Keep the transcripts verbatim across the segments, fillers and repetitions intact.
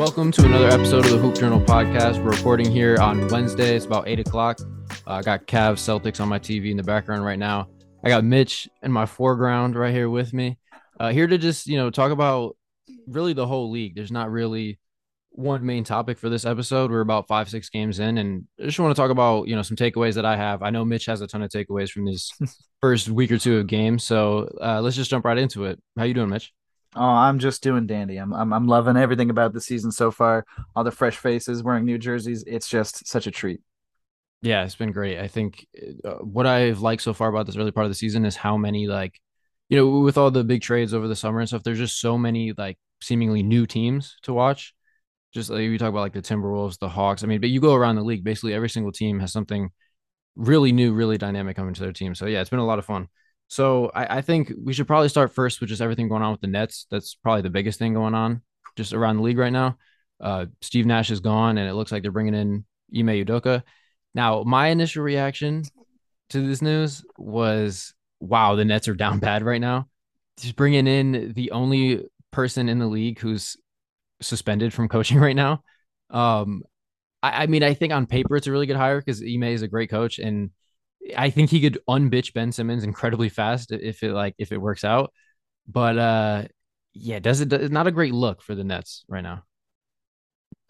Welcome to another episode of the Hoop Journal podcast. We're recording here on Wednesday. It's about eight o'clock. Uh, I got Cavs Celtics on my T V in the background right now. I got Mitch in my foreground right here with me. Uh, here to just, you know, talk about really the whole league. There's not really one main topic for this episode. We're about five, six games in, and I just want to talk about, you know, some takeaways that I have. I know Mitch has a ton of takeaways from this first week or two of games, so uh, let's just jump right into it. How you doing, Mitch? Oh, I'm just doing dandy. I'm, I'm I'm loving everything about the season so far. All the fresh faces wearing new jerseys. It's just such a treat. Yeah, it's been great. I think uh, what I've liked so far about this early part of the season is how many, like, you know, with all the big trades over the summer and stuff, there's just so many, like, seemingly new teams to watch. Just like you talk about, like, the Timberwolves, the Hawks. I mean, but you go around the league, basically every single team has something really new, really dynamic coming to their team. So, yeah, it's been a lot of fun. So I, I think we should probably start first with just everything going on with the Nets. That's probably the biggest thing going on just around the league right now. Uh, Steve Nash is gone, and it looks like they're bringing in Ime Udoka. Now, my initial reaction to this news was, wow, the Nets are down bad right now. Just bringing in the only person in the league who's suspended from coaching right now. Um, I, I mean, I think on paper it's a really good hire because Ime is a great coach, and I think he could unbitch Ben Simmons incredibly fast if it like if it works out. But uh, yeah, does it it's not a great look for the Nets right now.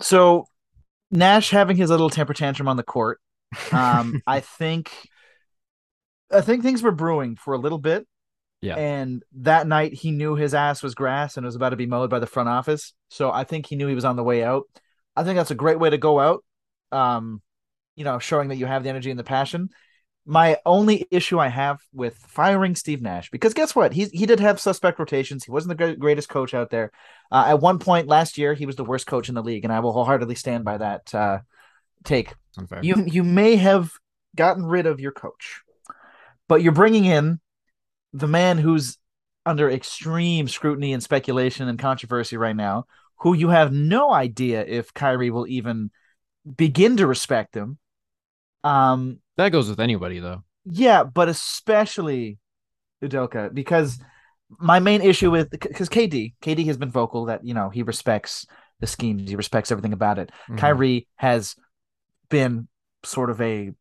So Nash having his little temper tantrum on the court. Um, I think I think things were brewing for a little bit. Yeah. And that night he knew his ass was grass and was about to be mowed by the front office. So I think he knew he was on the way out. I think that's a great way to go out. Um, you know, showing that you have the energy and the passion. My only issue I have with firing Steve Nash, because guess what? He, he did have suspect rotations. He wasn't the greatest coach out there. Uh, at one point last year, he was the worst coach in the league, and I will wholeheartedly stand by that uh, take. Unfair. You you may have gotten rid of your coach, but you're bringing in the man who's under extreme scrutiny and speculation and controversy right now, who you have no idea if Kyrie will even begin to respect him. Um, that goes with anybody, though. Yeah, but especially Udoka, because my main issue with because K D, K D has been vocal that, you know, he respects the schemes, he respects everything about it. Mm-hmm. Kyrie has been sort of a He's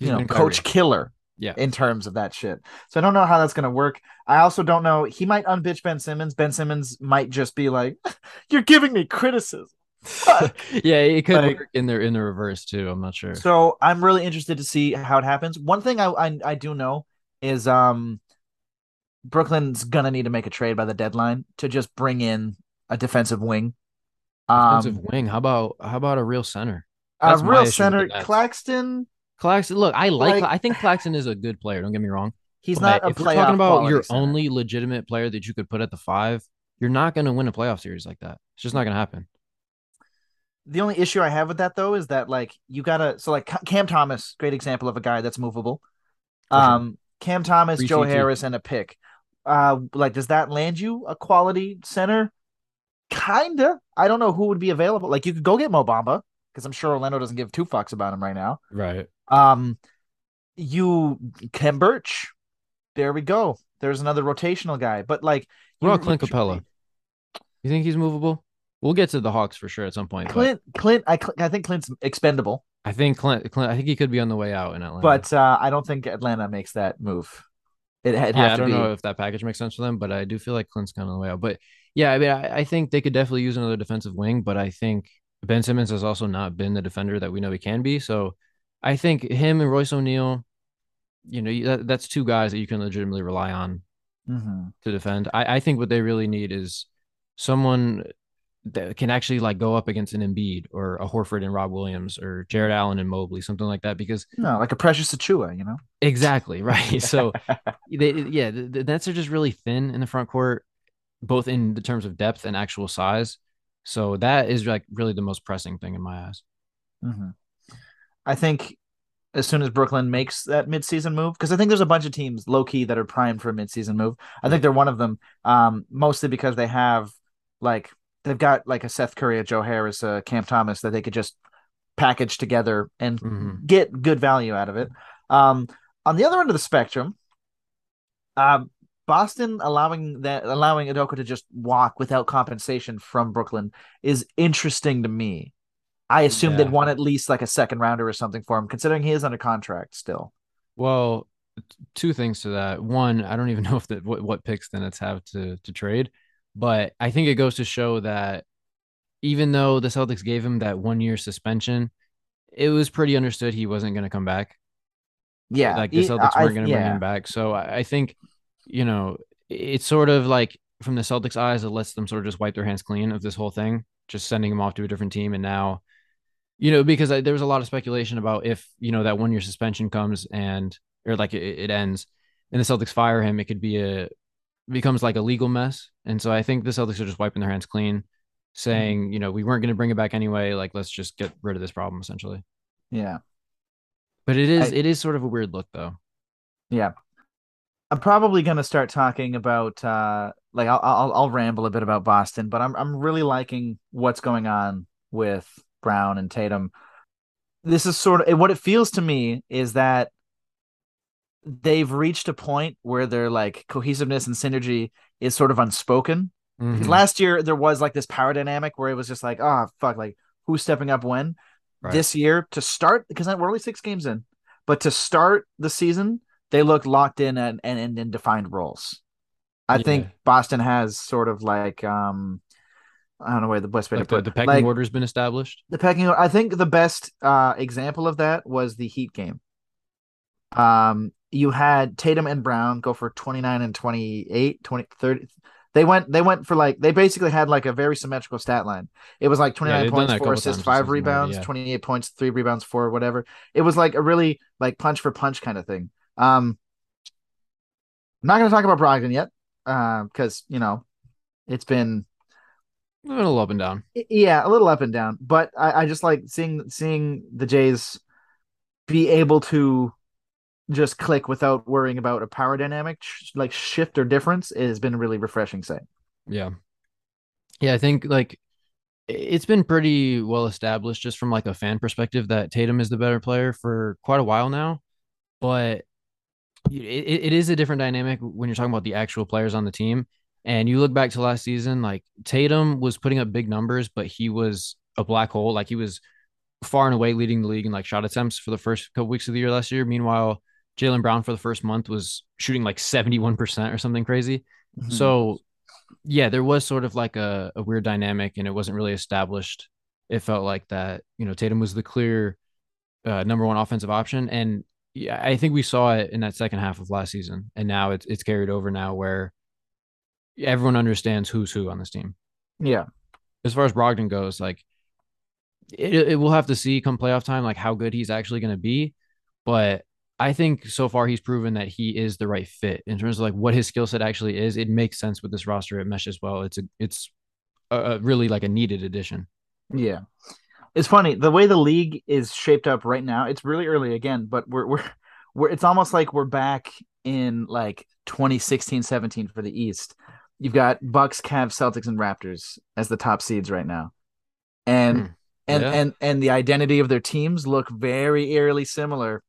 you know coach Kyrie. killer, yeah, in terms of that shit. So I don't know how that's gonna work. I also don't know. He might unbitch Ben Simmons. Ben Simmons might just be like, "You're giving me criticism." Yeah, it could like, work in the in the reverse too. I'm not sure. So I'm really interested to see how it happens. One thing I I, I do know is um, Brooklyn's gonna need to make a trade by the deadline to just bring in a defensive wing. Um, defensive wing. How about how about a real center? That's a real center. Claxton. Claxton. Look, I like. like I think Claxton is a good player. Don't get me wrong. He's but not a if playoff. We're talking about your center. Only legitimate player that you could put at the five. You're not gonna win a playoff series like that. It's just not gonna happen. The only issue I have with that, though, is that, like, you got to – so, like, Cam Thomas, great example of a guy that's movable. Um, Cam Thomas, Joe Harris, and a pick. Uh, like, does that land you a quality center? Kind of. I don't know who would be available. Like, you could go get Mo Bamba because I'm sure Orlando doesn't give two fucks about him right now. Right. Um, you – Ken Birch. There we go. There's another rotational guy. But, like – What about Clint Capella? You think he's movable? We'll get to the Hawks for sure at some point. Clint, but... Clint, I, I think Clint's expendable. I think Clint, Clint, I think he could be on the way out in Atlanta. But uh, I don't think Atlanta makes that move. It had. Yeah, I don't be... know if that package makes sense for them, but I do feel like Clint's kind of on the way out. But yeah, I mean, I, I think they could definitely use another defensive wing. But I think Ben Simmons has also not been the defender that we know he can be. So I think him and Royce O'Neal, you know, that, that's two guys that you can legitimately rely on mm-hmm. to defend. I, I think what they really need is someone that can actually like go up against an Embiid or a Horford and Rob Williams or Jared Allen and Mobley, something like that, because no, like a Precious Achiuwa, you know? Exactly. Right. So they, yeah, the, the Nets are just really thin in the front court, both in the terms of depth and actual size. So that is like really the most pressing thing in my eyes. Mm-hmm. I think as soon as Brooklyn makes that midseason move, cause I think there's a bunch of teams low key that are primed for a midseason move. I think they're one of them, um, mostly because they have like, they've got like a Seth Curry, a Joe Harris, a Cam Thomas that they could just package together and mm-hmm. get good value out of it. Um, on the other end of the spectrum, um, Boston allowing that allowing Udoka to just walk without compensation from Brooklyn is interesting to me. I assume yeah. they'd want at least like a second rounder or something for him, considering he is under contract still. Well, two things to that. One, I don't even know if that what, what picks the Nets have to to trade, but I think it goes to show that even though the Celtics gave him that one year suspension, it was pretty understood he wasn't going to come back. Yeah, like the Celtics I, weren't going to yeah. bring him back. So I, I think, you know, it's sort of like from the Celtics' eyes, it lets them sort of just wipe their hands clean of this whole thing, just sending him off to a different team. And now, you know, because I, there was a lot of speculation about if, you know, that one year suspension comes and or like it, it ends and the Celtics fire him, it could be a becomes like a legal mess. And so I think the Celtics are just wiping their hands clean, saying, mm-hmm. you know, we weren't going to bring it back anyway. Like, let's just get rid of this problem, essentially. Yeah. But it is I, it is sort of a weird look, though. Yeah. I'm probably going to start talking about uh, like I'll, I'll I'll ramble a bit about Boston, but I'm I'm really liking what's going on with Brown and Tatum. This is sort of what it feels to me is that they've reached a point where their like cohesiveness and synergy is sort of unspoken. Mm-hmm. Last year there was like this power dynamic where it was just like, oh fuck, like who's stepping up when? Right. This year to start, because we're only six games in, but to start the season, they look locked in and and, and in defined roles. I yeah. think Boston has sort of like um, I don't know where the best way like to put the, the pecking like, order has been established. The pecking order. I think the best uh, example of that was the Heat game. Um, you had Tatum and Brown go for twenty-nine and twenty-eight, twenty, thirty. They went. They went for like. They basically had like a very symmetrical stat line. It was like twenty-nine yeah, points, four assists, five rebounds, yeah. twenty-eight points, three rebounds, four whatever. It was like a really like punch for punch kind of thing. Um, I'm not going to talk about Brogdon yet, because uh, you know it's been a little up and down. Yeah, a little up and down. But I, I just like seeing seeing the Jays be able to just click without worrying about a power dynamic sh- like shift or difference. It has been really refreshing sight. Yeah. Yeah. I think like it's been pretty well established just from like a fan perspective that Tatum is the better player for quite a while now, but it, it is a different dynamic when you're talking about the actual players on the team. And you look back to last season, like Tatum was putting up big numbers, but he was a black hole. Like he was far and away leading the league in like shot attempts for the first couple weeks of the year last year. Meanwhile, Jaylen Brown for the first month was shooting like seventy-one percent or something crazy. Mm-hmm. So yeah, there was sort of like a, a weird dynamic and it wasn't really established. It felt like that, you know, Tatum was the clear uh, number one offensive option. And yeah, I think we saw it in that second half of last season. And now it's, it's carried over now where everyone understands who's who on this team. Yeah. As far as Brogdon goes, like it, it we'll have to see come playoff time, like how good he's actually going to be. But I think so far he's proven that he is the right fit in terms of like what his skill set actually is. It makes sense with this roster. It meshes well. It's a, it's a, a really like a needed addition. Yeah. It's funny the way the league is shaped up right now. It's really early again, but we're, we're, we're it's almost like we're back in like twenty sixteen seventeen for the East. You've got Bucks, Cavs, Celtics, and Raptors as the top seeds right now. And, hmm. and, yeah. and, and the identity of their teams look very eerily similar.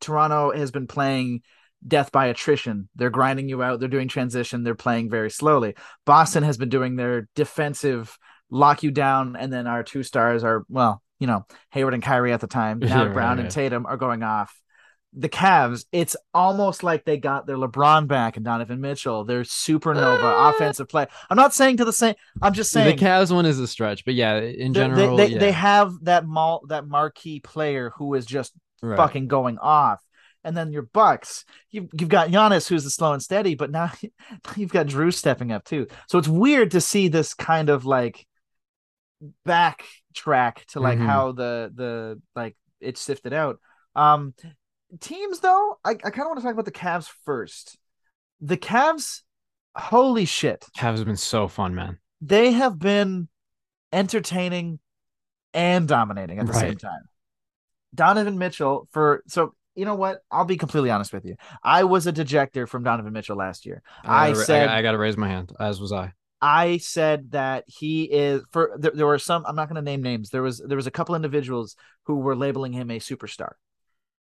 Toronto has been playing death by attrition. They're grinding you out. They're doing transition. They're playing very slowly. Boston has been doing their defensive lock you down. And then our two stars are, well, you know, Hayward and Kyrie at the time. Now yeah, Brown right, and Tatum are going off. The Cavs, it's almost like they got their LeBron back and Donovan Mitchell. They're supernova offensive play. I'm not saying to the same. I'm just saying the Cavs one is a stretch, but yeah, in they, general, they, they, yeah. they have that mall, that marquee player who is just right. fucking going off. And then your Bucks, you've, you've got Giannis, who's the slow and steady, but now you've got Drew stepping up too. So it's weird to see this kind of like backtrack to like mm-hmm. how the the like it sifted out. Um, Teams, though, I, I kind of want to talk about the Cavs first. The Cavs, holy shit. Cavs have been so fun, man. They have been entertaining and dominating at the right. same time. Donovan Mitchell for... So, you know what? I'll be completely honest with you. I was a dejector from Donovan Mitchell last year. I, I said... I, I got to raise my hand, as was I. I said that he is... for There, there were some... I'm not going to name names. There was, there was a couple individuals who were labeling him a superstar.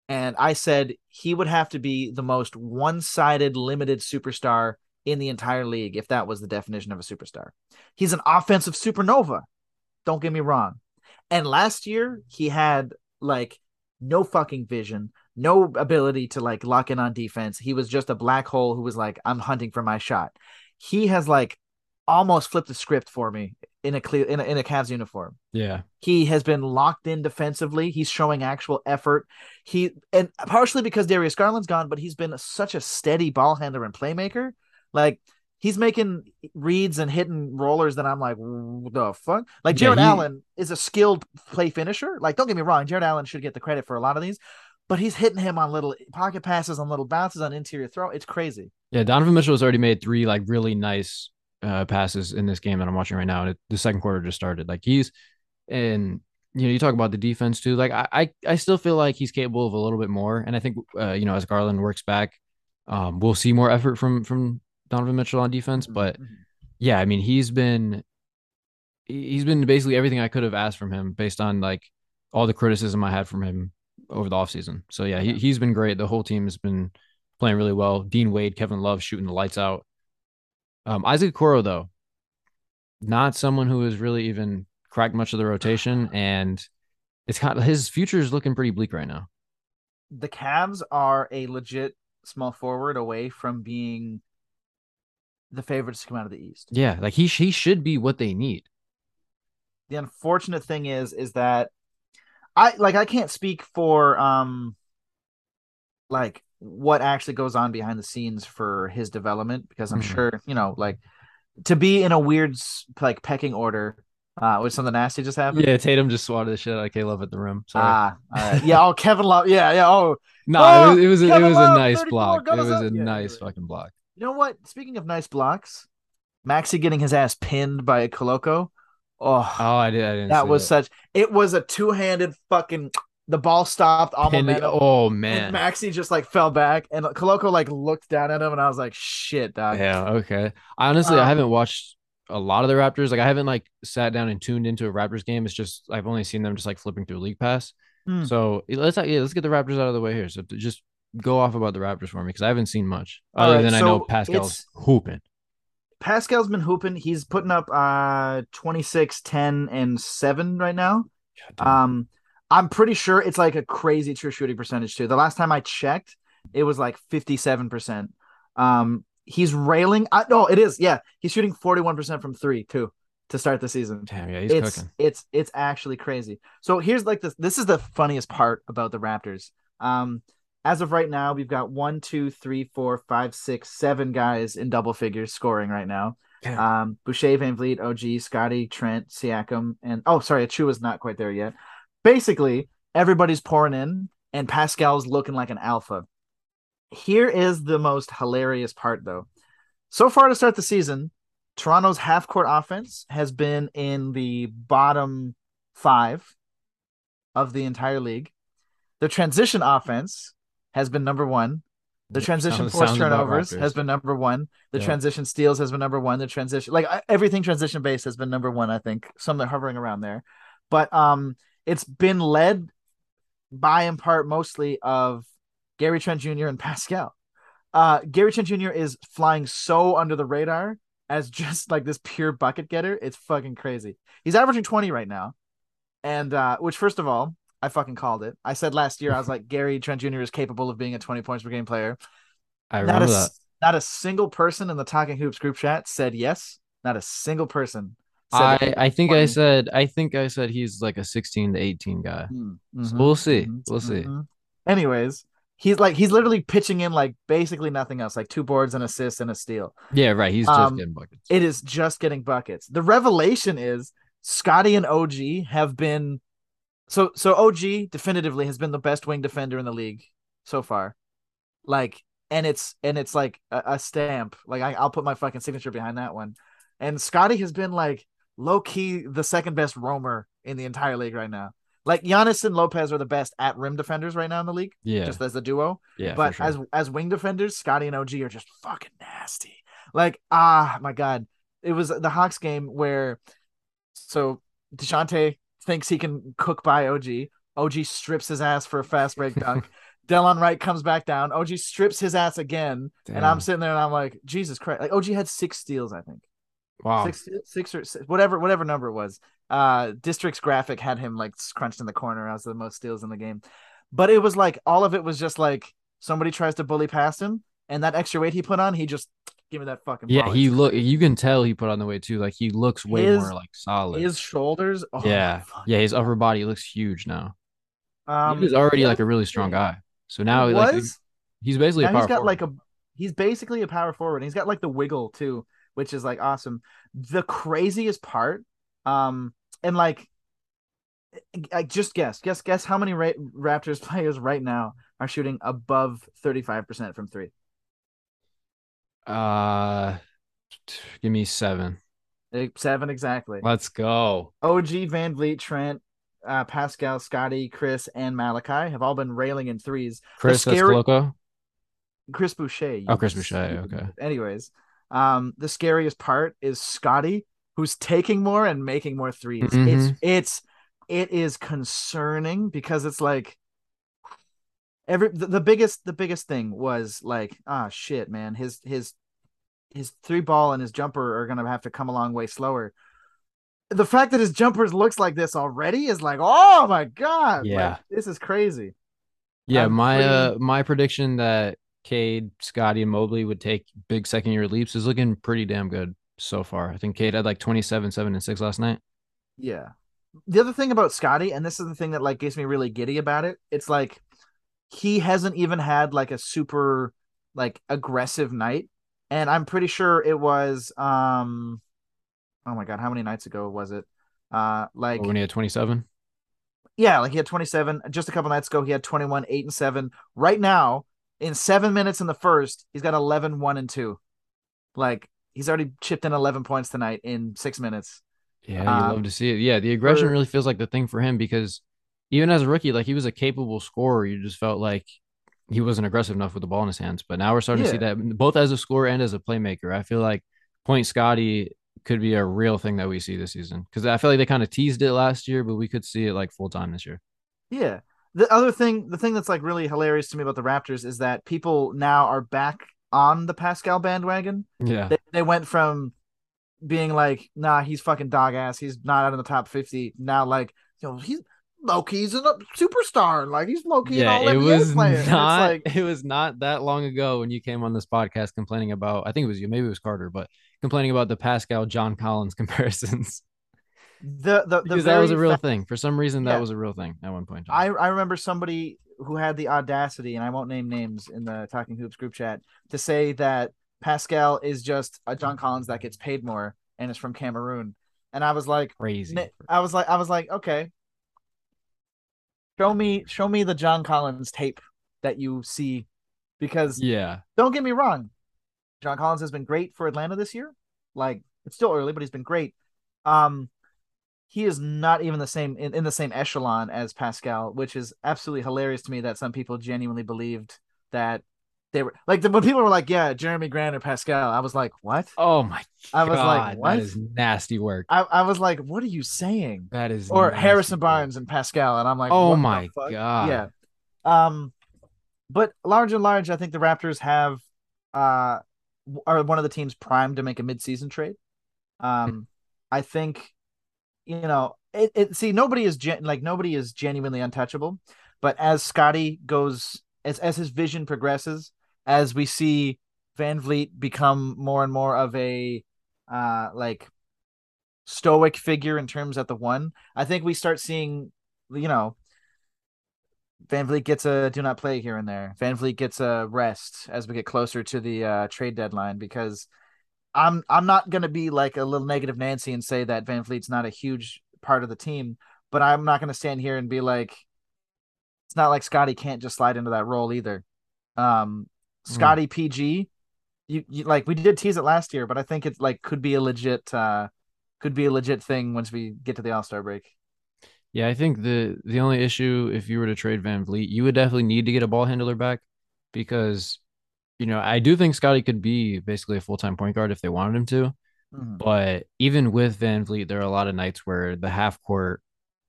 And I said he would have to be the most one-sided, limited superstar in the entire league if that was the definition of a superstar. He's an offensive supernova. Don't get me wrong. And last year, he had, like, no fucking vision, no ability to, like, lock in on defense. He was just a black hole who was like, I'm hunting for my shot. He has, like, almost flipped the script for me in a clear in a, in a Cavs uniform. Yeah. He has been locked in defensively. He's showing actual effort. He and partially because Darius Garland's gone, but he's been such a steady ball handler and playmaker. Like, he's making reads and hitting rollers that I'm like, what the fuck? Like, Jared yeah, he... Allen is a skilled play finisher. Like, don't get me wrong, Jared Allen should get the credit for a lot of these, but he's hitting him on little pocket passes, on little bounces, on interior throw. It's crazy. Yeah, Donovan Mitchell has already made three, like, really nice Uh, passes in this game that I'm watching right now, and it, the second quarter just started. Like, he's, and you know, you talk about the defense too. Like, I, I, I still feel like he's capable of a little bit more, and I think uh, you know, as Garland works back, um, we'll see more effort from from Donovan Mitchell on defense. But yeah, I mean, he's been he's been basically everything I could have asked from him based on, like, all the criticism I had from him over the offseason. So yeah, he he's been great. The whole team has been playing really well. Dean Wade, Kevin Love shooting the lights out. Um, Isaac Okoro, though, not someone who has really even cracked much of the rotation, and it's kind of, his future is looking pretty bleak right now. The Cavs are a legit small forward away from being the favorites to come out of the East. Yeah, like, he he should be what they need. The unfortunate thing is, is that I like I can't speak for um, like. what actually goes on behind the scenes for his development, because I'm mm-hmm. sure, you know, like, to be in a weird, like, pecking order, uh, which something nasty just happened. Yeah, Tatum just swatted the shit out of K-Love at the rim. Sorry. Ah, all right. Yeah, oh, Kevin Love. Yeah, yeah, oh. No, nah, oh, it was, it was, it was Love, a nice block. It was up. a yeah, nice yeah. fucking block. You know what? Speaking of nice blocks, Maxey getting his ass pinned by a Koloko. Oh, oh I, did, I didn't That was it. such... It was a two-handed fucking... The ball stopped. All Pinned, momentum. Oh, man. And Maxey just, like, fell back. And Koloko, like, looked down at him, and I was like, shit, dog. Yeah, okay. Honestly, um, I haven't watched a lot of the Raptors. Like, I haven't, like, sat down and tuned into a Raptors game. It's just I've only seen them just, like, flipping through League Pass. Hmm. So let's yeah, let's get the Raptors out of the way here. So just go off about the Raptors for me, because I haven't seen much. Other right, than so I know Pascal's hooping. Pascal's been hooping. He's putting up uh twenty-six, ten, and seven right now. Um. I'm pretty sure it's like a crazy true shooting percentage too. The last time I checked, it was like fifty-seven percent. Um, he's railing. I, no, it is. Yeah, he's shooting forty-one percent from three too to start the season. Damn, yeah, he's it's, cooking. It's it's actually crazy. So here's like this. This is the funniest part about the Raptors. Um, as of right now, we've got one, two, three, four, five, six, seven guys in double figures scoring right now. Yeah. Um, Boucher, Van Vliet, O G, Scotty, Trent, Siakam, and oh, sorry, Achua's not quite there yet. Basically, everybody's pouring in, and Pascal's looking like an alpha. Here is the most hilarious part, though. So far to start the season, Toronto's half-court offense has been in the bottom five of the entire league. The transition offense has been number one. The transition forced turnovers has been number one. The yeah. transition steals has been number one. The transition, like, everything transition-based has been number one, I think. Some that are hovering around there. But, um... it's been led by, in part, mostly of Gary Trent Junior and Pascal. Uh, Gary Trent Junior is flying so under the radar as just like this pure bucket getter. It's fucking crazy. He's averaging twenty right now. And uh, which, first of all, I fucking called it. I said last year, I was like, Gary Trent Junior is capable of being a twenty points per game player. I remember not a, that. Not a single person in the Talking Hoops group chat said yes. Not a single person. I, I think I said I think I said he's like a sixteen to eighteen guy. Mm-hmm. So we'll see. Mm-hmm. We'll see. Mm-hmm. Anyways, he's like he's literally pitching in like basically nothing else, like two boards, an assist, and a steal. Yeah, right. He's just um, getting buckets. It is just getting buckets. The revelation is Scotty and O G have been so so O G definitively has been the best wing defender in the league so far. Like, and it's and it's like a, a stamp. Like I, I'll put my fucking signature behind that one. And Scotty has been like low-key the second best roamer in the entire league right now. Like, Giannis and Lopez are the best at rim defenders right now in the league. Yeah. Just as a duo. Yeah. But sure. as as wing defenders, Scotty and O G are just fucking nasty. Like, ah, my God. It was the Hawks game where so DeJounte thinks he can cook by O G. O G strips his ass for a fast break dunk. Delon Wright comes back down. O G strips his ass again. Damn. And I'm sitting there and I'm like, Jesus Christ. Like O G had six steals, I think. Wow. Six, six or six, whatever, whatever number it was. Uh, District's graphic had him like scrunched in the corner. I was the most steals in the game. But it was like, all of it was just like somebody tries to bully past him. And that extra weight he put on, he just give me that fucking. Yeah, polish. He look. You can tell he put on the weight too. Like he looks way his, more like solid. His shoulders. Oh, yeah, yeah. His upper body looks huge now. Um, he was already like a really strong guy. So now he like, he's basically now a power he's got forward. Like a. He's basically a power forward. And he's got like the wiggle too, which is like awesome. The craziest part, um, and like, I just guess, guess, guess how many Ra- Raptors players right now are shooting above thirty-five percent from three. Uh, give me seven. Seven exactly. Let's go. O G, Van Vliet, Trent, uh, Pascal, Scotty, Chris, and Malachi have all been railing in threes. Chris, scary... that's Koloko? Chris Boucher. Oh, Chris Boucher. Okay. Anyways, um, the scariest part is Scotty, who's taking more and making more threes. Mm-hmm. It's it's it is concerning because it's like. Every the, the biggest the biggest thing was like, ah, oh, shit, man, his his his three ball and his jumper are gonna have to come a long way slower. The fact that his jumpers looks like this already is like, oh my god, yeah, like, this is crazy. Yeah, I'm my pretty... uh, my prediction that Cade, Scotty, and Mobley would take big second year leaps is looking pretty damn good so far. I think Cade had like twenty-seven, seven, and six last night. Yeah. The other thing about Scotty, and this is the thing that like gets me really giddy about it, it's like. He hasn't even had like a super like aggressive night. And I'm pretty sure it was, um, oh my God, how many nights ago was it? Uh, like oh, when he had twenty-seven. Yeah. Like he had twenty-seven just a couple nights ago. He had twenty-one, eight and seven right now in seven minutes in the first, he's got eleven, one and two. Like he's already chipped in eleven points tonight in six minutes. Yeah. You um, love to see it. Yeah. The aggression or, really feels like the thing for him because even as a rookie, like he was a capable scorer. You just felt like he wasn't aggressive enough with the ball in his hands. But now we're starting yeah. to see that both as a scorer and as a playmaker. I feel like Point Scotty could be a real thing that we see this season. Because I feel like they kind of teased it last year, but we could see it like full time this year. Yeah. The other thing, the thing that's like really hilarious to me about the Raptors is that people now are back on the Pascal bandwagon. Yeah. They, they went from being like, nah, he's fucking dog ass. He's not out in the top fifty. Now like, you know, he's Loki's a superstar, like he's Loki. Yeah, and all it was players. Not. It's like, it was not that long ago when you came on this podcast complaining about. I think it was you, maybe it was Carter, but complaining about the Pascal John Collins comparisons. The the, the that was a real fact, thing for some reason. That yeah. was a real thing at one point. I I remember somebody who had the audacity, and I won't name names in the Talking Hoops group chat, to say that Pascal is just a John Collins that gets paid more and is from Cameroon, and I was like crazy. I was like I was like okay. Show me, show me the John Collins tape that you see, because yeah, don't get me wrong, John Collins has been great for Atlanta this year. Like it's still early, but he's been great. Um, he is not even the same in, in the same echelon as Pascal, which is absolutely hilarious to me that some people genuinely believed that they were like the, when people were like, yeah, Jeremy Grant or Pascal. I was like, what? Oh my! I was God, like, what? That is nasty work. I, I was like, what are you saying? That is or Harrison Barnes work. And Pascal, and I'm like, oh my God, yeah. Um, but large and large, I think the Raptors have uh are one of the teams primed to make a midseason trade. Um, I think you know it. it see, nobody is gen- like nobody is genuinely untouchable, but as Scotty goes, as as his vision progresses. As we see Van Vliet become more and more of a uh, like stoic figure in terms at the one, I think we start seeing, you know, Van Vliet gets a do not play here and there. Van Vliet gets a rest as we get closer to the uh, trade deadline, because I'm I'm not going to be like a little negative Nancy and say that Van Vliet's not a huge part of the team, but I'm not going to stand here and be like, it's not like Scotty can't just slide into that role either. Um, Scotty mm. P G, you, you like we did tease it last year, but I think it like could be a legit, uh, could be a legit thing once we get to the All-Star break. Yeah, I think the the only issue if you were to trade Van Vliet, you would definitely need to get a ball handler back, because you know I do think Scotty could be basically a full time point guard if they wanted him to, mm. but even with Van Vliet, there are a lot of nights where the half court,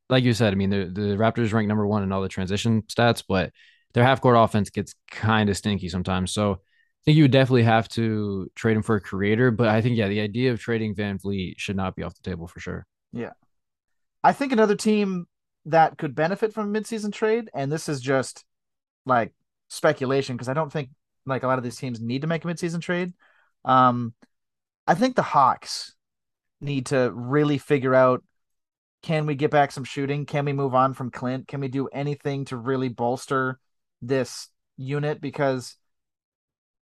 like you said, I mean the the Raptors rank number one in all the transition stats, but their half-court offense gets kind of stinky sometimes. So I think you would definitely have to trade him for a creator. But I think, yeah, the idea of trading Van Vliet should not be off the table for sure. Yeah. I think another team that could benefit from a midseason trade, and this is just like speculation because I don't think like a lot of these teams need to make a midseason trade. Um, I think the Hawks need to really figure out, can we get back some shooting? Can we move on from Clint? Can we do anything to really bolster this unit? Because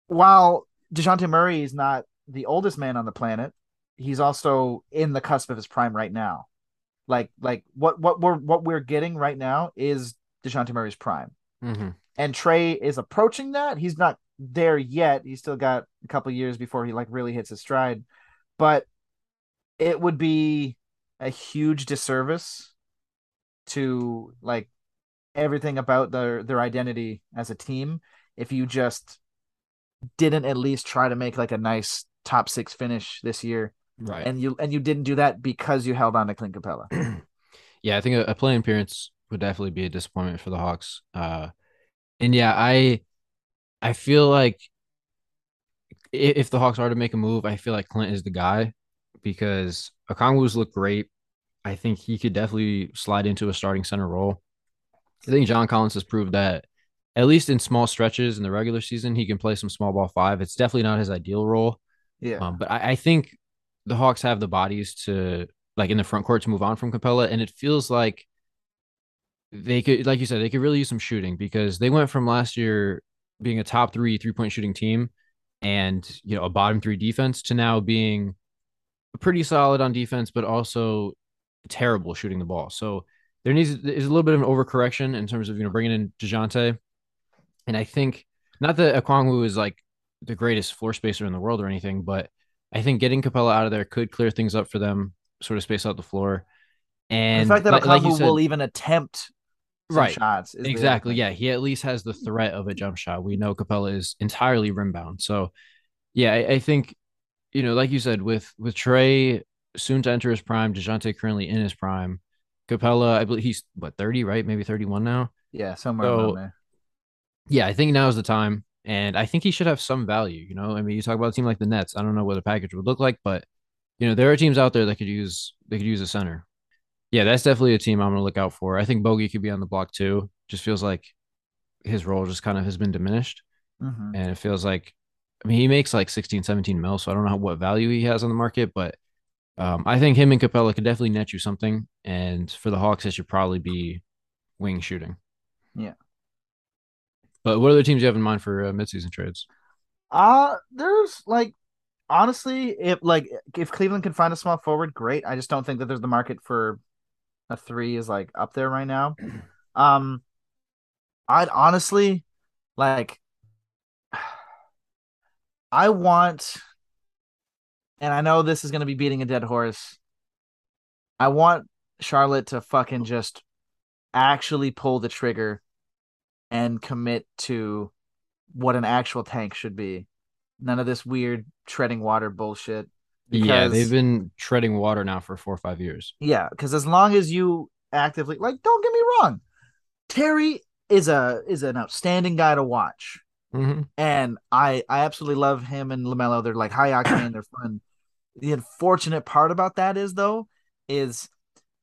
while DeJounte Murray is not the oldest man on the planet, he's also in the cusp of his prime right now. Like, like what, what we're, what we're getting right now is DeJounte Murray's prime. Mm-hmm. And Trey is approaching that. He's not there yet. He's still got a couple of years before he like really hits his stride, but it would be a huge disservice to like everything about their, their identity as a team if you just didn't at least try to make like a nice top six finish this year. Right. And you and you didn't do that because you held on to Clint Capella. Yeah, I think a, a playing appearance would definitely be a disappointment for the Hawks. Uh, and yeah, I I feel like if, if the Hawks are to make a move, I feel like Clint is the guy, because Okongwu's looked great. I think he could definitely slide into a starting center role. I think John Collins has proved that, at least in small stretches in the regular season, he can play some small ball five. It's definitely not his ideal role. Yeah. Um, but I, I think the Hawks have the bodies to, like, in the front court to move on from Capella. And it feels like they could, like you said, they could really use some shooting, because they went from last year being a top three three-point shooting team and, you know, a bottom three defense to now being pretty solid on defense, but also terrible shooting the ball. So there needs is a little bit of an overcorrection in terms of, you know, bringing in DeJounte. And I think, not that Okongwu is like the greatest floor spacer in the world or anything, but I think getting Capella out of there could clear things up for them, sort of space out the floor. And the fact that Okongwu like you said, will even attempt some right, shots. Is exactly, yeah. He at least has the threat of a jump shot. We know Capella is entirely rim-bound. So, yeah, I, I think, you know, like you said, with with Trey soon to enter his prime, DeJounte currently in his prime, Capella, I believe he's, what, thirty, right? Maybe thirty-one now? Yeah, somewhere so, around there. Yeah, I think now is the time. And I think he should have some value, you know? I mean, you talk about a team like the Nets. I don't know what a package would look like, but, you know, there are teams out there that could use they could use a center. Yeah, that's definitely a team I'm going to look out for. I think Bogey could be on the block too. Just feels like his role just kind of has been diminished. Mm-hmm. And it feels like, I mean, he makes like sixteen, seventeen mil, so I don't know what value he has on the market, but um, I think him and Capella could definitely net you something. And for the Hawks, it should probably be wing shooting. Yeah. But what other teams do you have in mind for uh, midseason trades? Uh, there's like, honestly, if like if Cleveland can find a small forward, great. I just don't think that there's the market for a three is like up there right now. Um, I'd honestly like, I want, and I know this is going to be beating a dead horse, I want Charlotte to fucking just actually pull the trigger and commit to what an actual tank should be. None of this weird treading water bullshit. Because, yeah, they've been treading water now for four or five years. Yeah, because as long as you actively, like, don't get me wrong, Terry is a is an outstanding guy to watch, mm-hmm. and I I absolutely love him and LaMelo. They're like high octane, they're fun. The unfortunate part about that is though is.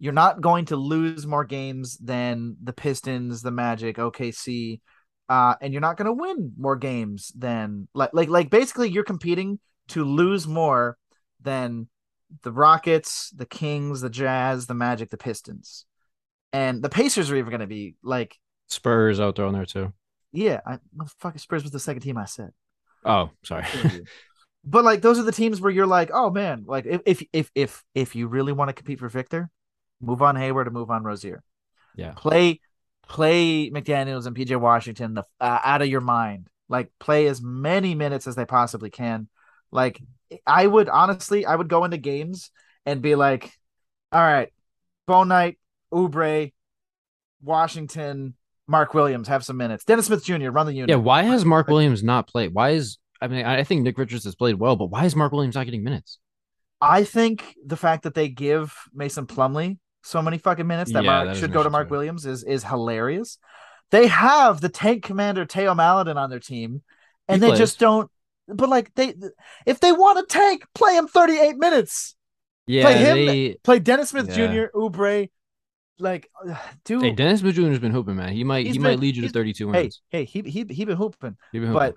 You're not going to lose more games than the Pistons, the Magic, O K C, uh, and you're not going to win more games than like like like basically you're competing to lose more than the Rockets, the Kings, the Jazz, the Magic, the Pistons, and the Pacers are even going to be like Spurs out there on there too. Yeah, I, fucking Spurs was the second team I said. Oh, sorry. But like those are the teams where you're like, oh man, like if if if if, if you really want to compete for Victor. Move on Hayward and move on Rozier. Yeah. Play play McDaniels and P J Washington the uh, out of your mind. Like, play as many minutes as they possibly can. Like, I would, honestly, I would go into games and be like, all right, Bo Knight, Oubre, Washington, Mark Williams, have some minutes. Dennis Smith Junior, run the unit. Yeah, why has Mark Williams not played? Why is, I mean, I think Nick Richards has played well, but why is Mark Williams not getting minutes? I think the fact that they give Mason Plumlee so many fucking minutes that yeah, Mark that should go to Mark Williams is is hilarious. They have the tank commander Teo Maladin on their team, and he they plays. just don't. But like they, if they want a tank, play him thirty-eight minutes. Yeah, play him. They, play Dennis Smith yeah. Junior, Oubre. Like, dude, hey, Dennis Smith Junior has been hooping, man. He might, he been, might lead you to thirty-two wins. Hey, hey, he he he been hooping. He been hooping. But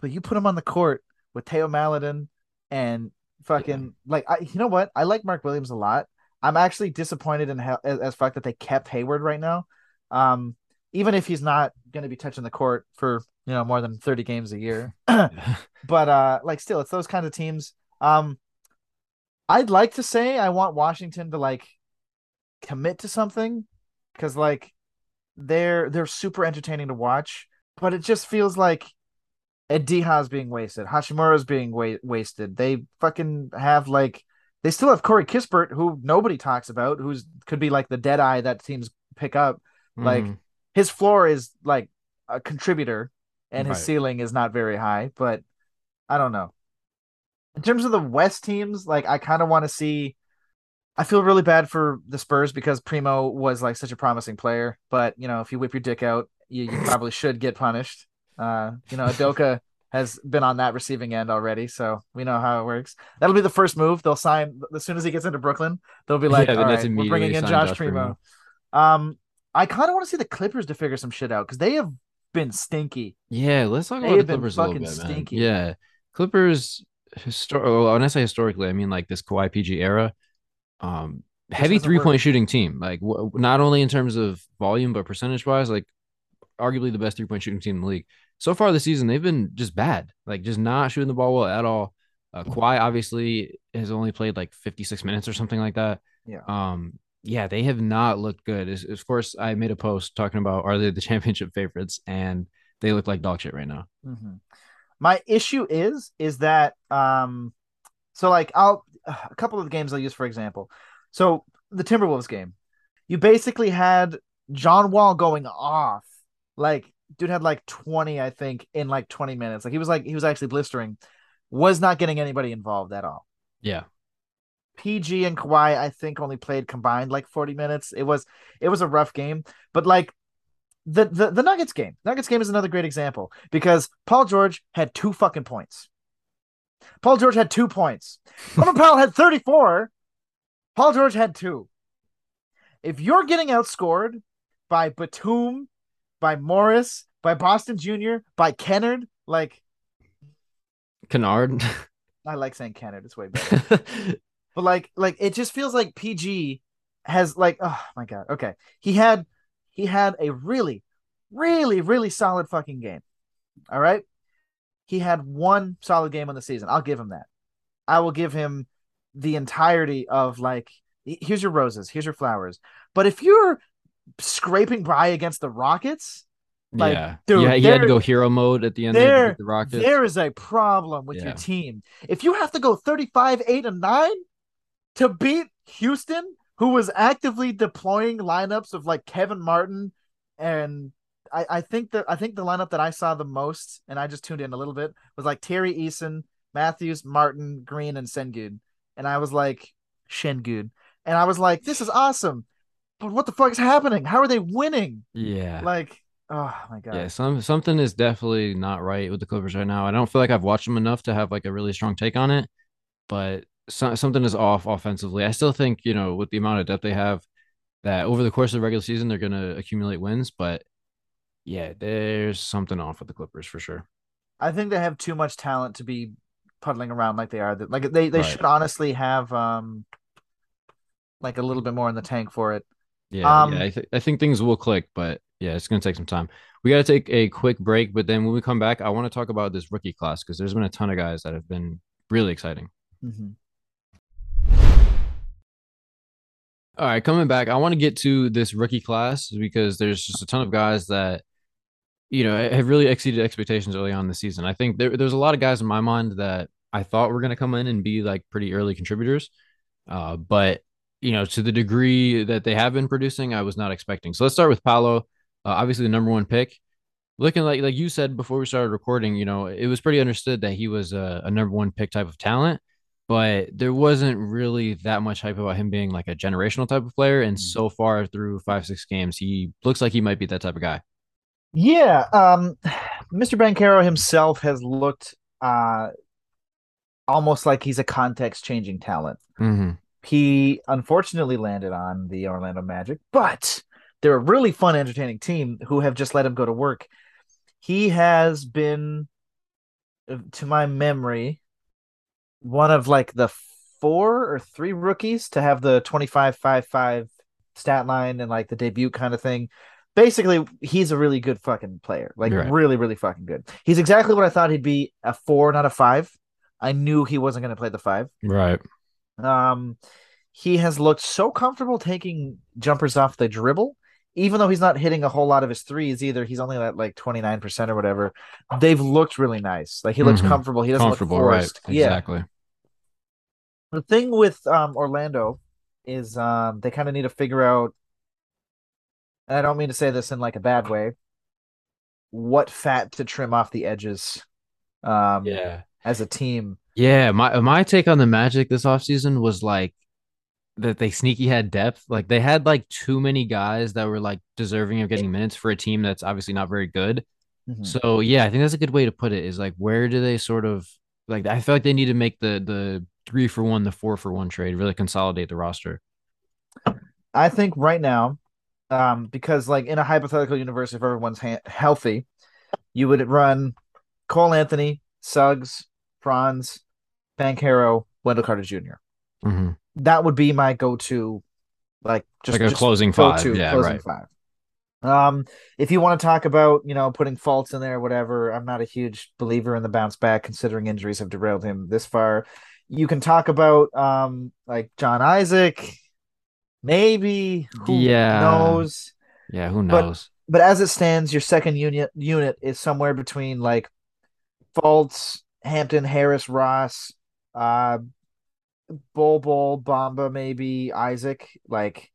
but you put him on the court with Teo Maladin and fucking yeah. like, I, you know what? I like Mark Williams a lot. I'm actually disappointed in how, as, as fuck that they kept Hayward right now. Um, even if he's not going to be touching the court for, you know, more than thirty games a year, but uh, like still, it's those kinds of teams. Um, I'd like to say I want Washington to like commit to something, because like they're they're super entertaining to watch, but it just feels like Ediha's being wasted, Hashimura's being wa- wasted. They fucking have like. They still have Corey Kispert, who nobody talks about, who's could be like the dead eye that teams pick up. Like mm. his floor is like a contributor, and right. his ceiling is not very high. But I don't know. In terms of the West teams, like I kind of want to see. I feel really bad for the Spurs because Primo was like such a promising player. But you know, if you whip your dick out, you, you probably should get punished. Uh, you know, Udoka. has been on that receiving end already, so we know how it works. That'll be the first move. They'll sign as soon as he gets into Brooklyn. They'll be like, yeah, all right, we're bringing in Josh, Josh Primo. Primo. Um, I kind of want to see the Clippers to figure some shit out because they have been stinky. Yeah, let's talk they about the Clippers a little bit, man. Stinky. Yeah, Clippers. Histor- well, when I say historically, I mean like this Kawhi P G era. Um, heavy three point shooting team. Like w- not only in terms of volume but percentage wise, like arguably the best three point shooting team in the league. So far this season, they've been just bad, like just not shooting the ball well at all. Uh, Kawhi obviously has only played like fifty-six minutes or something like that. Yeah, um, yeah, they have not looked good. It's, of course, I made a post talking about are they the championship favorites, and they look like dog shit right now. Mm-hmm. My issue is is that um, so like I'll a couple of the games I'll use for example. So the Timberwolves game, you basically had John Wall going off, like. Dude had like twenty, I think, in like twenty minutes. Like he was like he was actually blistering, was not getting anybody involved at all. Yeah. P G and Kawhi, I think, only played combined like forty minutes. It was it was a rough game, but like the the, the Nuggets game, Nuggets game is another great example because Paul George had two fucking points. Paul George had two points. Norman Powell had thirty-four. Paul George had two. If you're getting outscored by Batum, by Morris, by Boston Junior, by Kennard, like Kennard. I like saying Kennard; it's way better. But like, like it just feels like P G has like, oh my god, okay. He had, he had a really, really, really solid fucking game. All right, he had one solid game on the season. I'll give him that. I will give him the entirety of like, here's your roses, here's your flowers. But if you're scraping by against the Rockets, like yeah. dude, yeah, you had to go hero mode at the end there, there the Rockets. There is a problem with yeah. your team. If you have to go thirty-five, eight, and nine to beat Houston, who was actively deploying lineups of like Kevin Martin, and I, I think that I think the lineup that I saw the most, and I just tuned in a little bit, was like Terry Eason, Matthews, Martin, Green, and Sengun. And I was like, Sengun. And I was like, this is awesome. But what the fuck is happening? How are they winning? Yeah. Like, oh my god. Yeah, some something is definitely not right with the Clippers right now. I don't feel like I've watched them enough to have like a really strong take on it, but so, something is off offensively. I still think, you know, with the amount of depth they have, that over the course of the regular season they're going to accumulate wins, but yeah, there's something off with the Clippers for sure. I think they have too much talent to be puddling around like they are. Like they they right. should honestly have um like a little bit more in the tank for it. Yeah, um, yeah I, th- I think things will click, but yeah, it's going to take some time. We got to take a quick break, but then when we come back, I want to talk about this rookie class because there's been a ton of guys that have been really exciting. Mm-hmm. All right, coming back, I want to get to this rookie class because there's just a ton of guys that, you know, have really exceeded expectations early on in the season. I think there, there's a lot of guys in my mind that I thought were going to come in and be like pretty early contributors, uh, but you know, to the degree that they have been producing, I was not expecting. So let's start with Paolo, uh, obviously the number one pick. Looking like like you said before we started recording, you know, it was pretty understood that he was a, a number one pick type of talent, but there wasn't really that much hype about him being like a generational type of player. And mm-hmm. so far through five, six games, he looks like he might be that type of guy. Yeah, um, Mister Banchero himself has looked uh, almost like he's a context-changing talent. Mm-hmm. He unfortunately landed on the Orlando Magic, but they're a really fun, entertaining team who have just let him go to work. He has been, to my memory, one of like the four or three rookies to have the twenty-five five five stat line and like the debut kind of thing. Basically, he's a really good fucking player. Like, right. really, really fucking good. He's exactly what I thought he'd be, a four, not a five. I knew he wasn't going to play the five. Right. Um, he has looked so comfortable taking jumpers off the dribble, even though he's not hitting a whole lot of his threes either. He's only at like twenty-nine percent or whatever. They've looked really nice. Like, he looks mm-hmm. comfortable. He doesn't comfortable, look forced. Right. Exactly. Yeah. The thing with um, Orlando is um, they kind of need to figure out, and I don't mean to say this in like a bad way, what fat to trim off the edges um, yeah. as a team. Yeah, my my take on the Magic this offseason was like that they sneaky had depth. Like they had like too many guys that were like deserving of getting minutes for a team that's obviously not very good. Mm-hmm. So yeah, I think that's a good way to put it, is like, where do they sort of like, I feel like they need to make the the three for one, the four for one trade, really consolidate the roster. I think right now, Um, because like in a hypothetical universe, if everyone's ha- healthy, you would run Cole Anthony, Suggs, Franz, Banchero, Wendell Carter Junior Mm-hmm. That would be my go-to, like just like a just closing five. Yeah, closing right. Five. Um, if you want to talk about, you know, putting faults in there, or whatever, I'm not a huge believer in the bounce back, considering injuries have derailed him this far. You can talk about um, like John Isaac. Maybe who yeah. knows? Yeah, who knows? But, but as it stands, your second unit unit is somewhere between like Fultz, Hampton, Harris, Ross, uh, Bol Bol, Bamba, maybe Isaac. Like,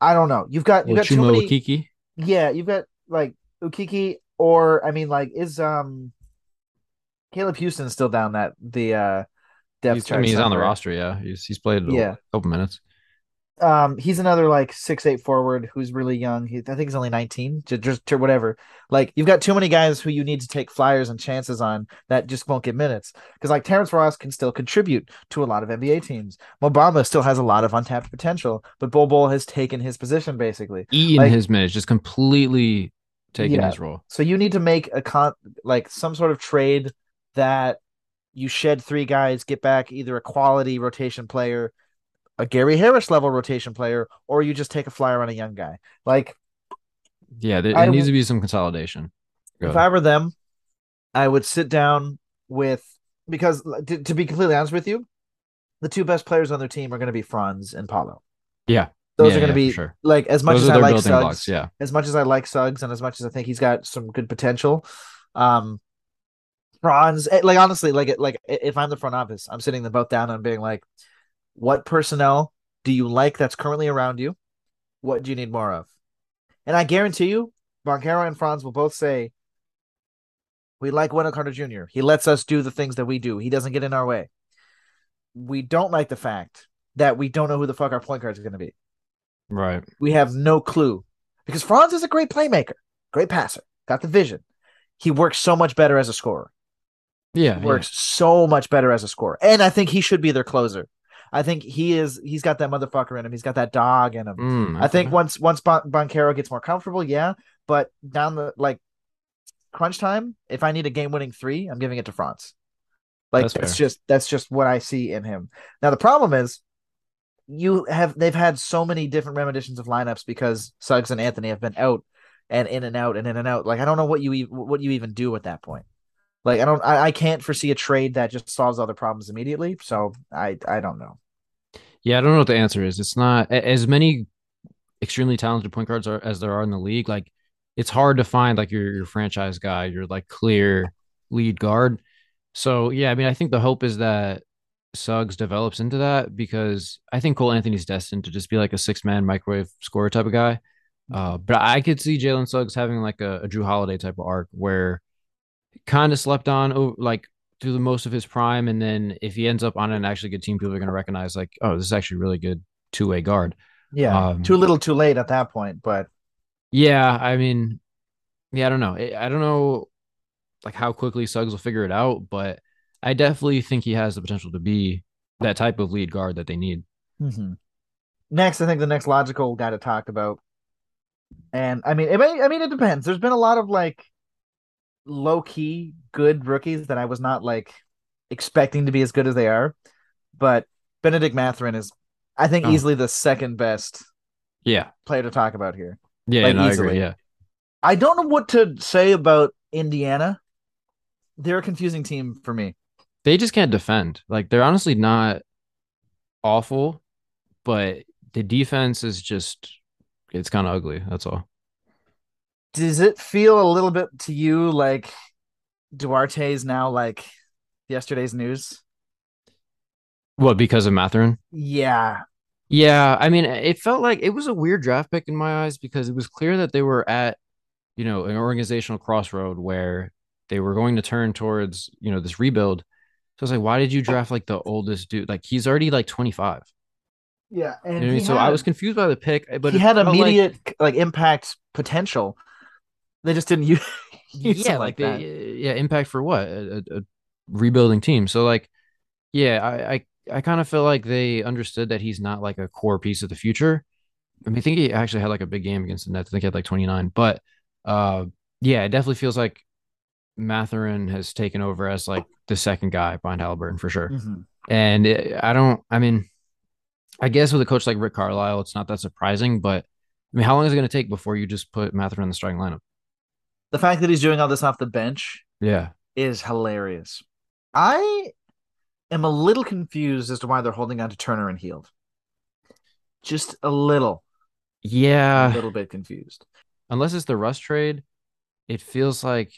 I don't know. You've got you got too many. Ukiki. Yeah, you've got like Ukiki, or I mean, like is um Caleb Houston still down that the uh, depth he's, chart? I mean, he's somewhere on the roster. Yeah, he's he's played a yeah. couple minutes. Um, he's another like six eight forward who's really young. He, I think he's only nineteen, just to whatever. Like, you've got too many guys who you need to take flyers and chances on that just won't get minutes. Because like Terrence Ross can still contribute to a lot of N B A teams. Mobamba still has a lot of untapped potential, but Bol Bol has taken his position basically, eating like, his minutes, just completely taking yeah. his role. So you need to make a con like some sort of trade that you shed three guys, get back either a quality rotation player, a Gary Harris level rotation player, or you just take a flyer on a young guy. Like, yeah, there, there I, needs to be some consolidation. Go if ahead. I were them, I would sit down with, because to, to be completely honest with you, the two best players on their team are going to be Franz and Paolo. Yeah. Those yeah, are going to yeah, be sure. like, as much Those as I like Suggs, blocks, yeah. as much as I like Suggs, and as much as I think he's got some good potential, um, Franz, like, honestly, like, like if I'm the front office, I'm sitting them both down and being like, what personnel do you like that's currently around you? What do you need more of? And I guarantee you, Banchero and Franz will both say, we like Wendell Carter Junior He lets us do the things that we do. He doesn't get in our way. We don't like the fact that we don't know who the fuck our point guard is going to be. Right. We have no clue. Because Franz is a great playmaker, great passer, got the vision. He works so much better as a scorer. Yeah. He works yeah. so much better as a scorer. And I think he should be their closer. I think he is. He's got that motherfucker in him. He's got that dog in him. Mm, I think once once Ban- Banchero gets more comfortable, yeah. But down the like crunch time, if I need a game winning three, I'm giving it to Franz. Like that's, that's just that's just what I see in him. Now the problem is, you have they've had so many different renditions of lineups because Suggs and Anthony have been out and in and out and in and out. Like, I don't know what you e- what you even do at that point. Like I don't I, I can't foresee a trade that just solves all the problems immediately. So I I don't know. Yeah, I don't know what the answer is. It's not as many extremely talented point guards are, as there are in the league. Like, it's hard to find like your, your franchise guy, your like clear lead guard. So yeah, I mean, I think the hope is that Suggs develops into that, because I think Cole Anthony's destined to just be like a six man microwave scorer type of guy. Uh, but I could see Jalen Suggs having like a, a Drew Holiday type of arc where kind of slept on over, like, through the most of his prime, and then if he ends up on an actually good team, people are going to recognize like, oh, this is actually really good two-way guard. Yeah, um, too little, too late at that point. But yeah, I mean, yeah, I don't know. I don't know like how quickly Suggs will figure it out, but I definitely think he has the potential to be that type of lead guard that they need. Mm-hmm. Next, I think the next logical guy to talk about, and I mean, it may, I mean, it depends. There's been a lot of like low key good rookies that I was not like expecting to be as good as they are, but Benedict Mathurin is, I think, oh. easily the second best yeah player to talk about here. Yeah, like, no, easily. I agree. Yeah, I don't know what to say about Indiana. They're a confusing team for me. They just can't defend. Like, they're honestly not awful, but the defense is just, it's kind of ugly. That's all. Does it feel a little bit to you like Duarte is now like yesterday's news? What, because of Mathurin? Yeah. Yeah. I mean, it felt like it was a weird draft pick in my eyes because it was clear that they were at, you know, an organizational crossroad where they were going to turn towards, you know, this rebuild. So I was like, why did you draft like the oldest dude? Like, he's already like twenty-five. Yeah. And you know I mean? had, so I was confused by the pick, but he had immediate like, like impact potential. They just didn't use, use yeah, like that. They, yeah. Impact for what? A, a rebuilding team. So like, yeah, I, I, I kind of feel like they understood that he's not like a core piece of the future. I mean, I think he actually had like a big game against the Nets. I think he had like twenty-nine, but uh, yeah, it definitely feels like Mathurin has taken over as like the second guy behind Halliburton for sure. Mm-hmm. And it, I don't, I mean, I guess with a coach like Rick Carlisle, it's not that surprising, but I mean, how long is it going to take before you just put Mathurin in the starting lineup? The fact that he's doing all this off the bench yeah, is hilarious. I am a little confused as to why they're holding on to Turner and Hield. Just a little. Yeah. A little bit confused. Unless it's the Russ trade, it feels like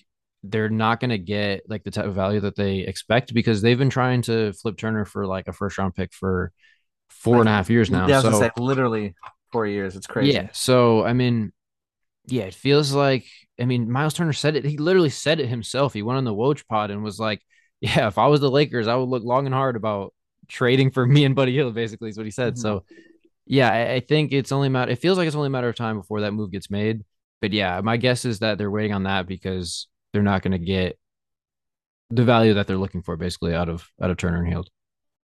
they're not going to get like the type of value that they expect because they've been trying to flip Turner for like a first round pick for four and a half years now. Yeah, I was so, gonna say, literally four years. It's crazy. Yeah. So, I mean, yeah, it feels like, I mean, Miles Turner said it. He literally said it himself. He went on the Woj pod and was like, yeah, if I was the Lakers, I would look long and hard about trading for me and Buddy Hill, basically is what he said. Mm-hmm. So, yeah, I, I think it's only a matter, it feels like it's only a matter of time before that move gets made. But, yeah, my guess is that they're waiting on that because they're not going to get the value that they're looking for, basically, out of out of Turner and Hield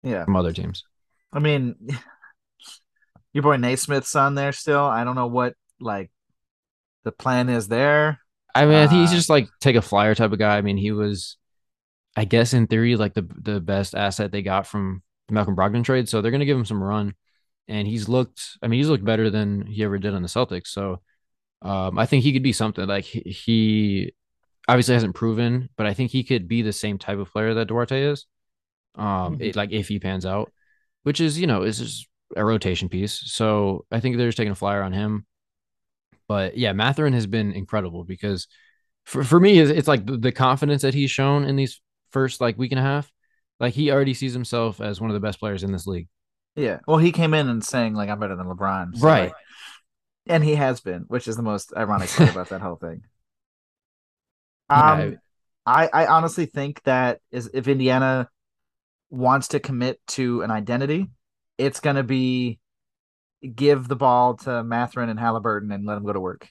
yeah. from other teams. I mean, your boy Naismith's on there still. I don't know what, like, the plan is there. I mean, uh, I think he's just, like, take a flyer type of guy. I mean, he was... I guess in theory, like the, the best asset they got from the Malcolm Brogdon trade. So they're going to give him some run and he's looked, I mean, he's looked better than he ever did on the Celtics. So um, I think he could be something like he, he obviously hasn't proven, but I think he could be the same type of player that Duarte is. Um, mm-hmm. it, like if he pans out, which is, you know, is just a rotation piece. So I think they're just taking a flyer on him, but yeah, Mathurin has been incredible because for, for me, it's, it's like the confidence that he's shown in these first like week and a half, like he already sees himself as one of the best players in this league. Yeah. Well, he came in and saying like, I'm better than LeBron. So, right. Like, and he has been, which is the most ironic part about that whole thing. Um, yeah. I, I honestly think that is if Indiana wants to commit to an identity, it's going to be give the ball to Mathurin and Halliburton and let them go to work.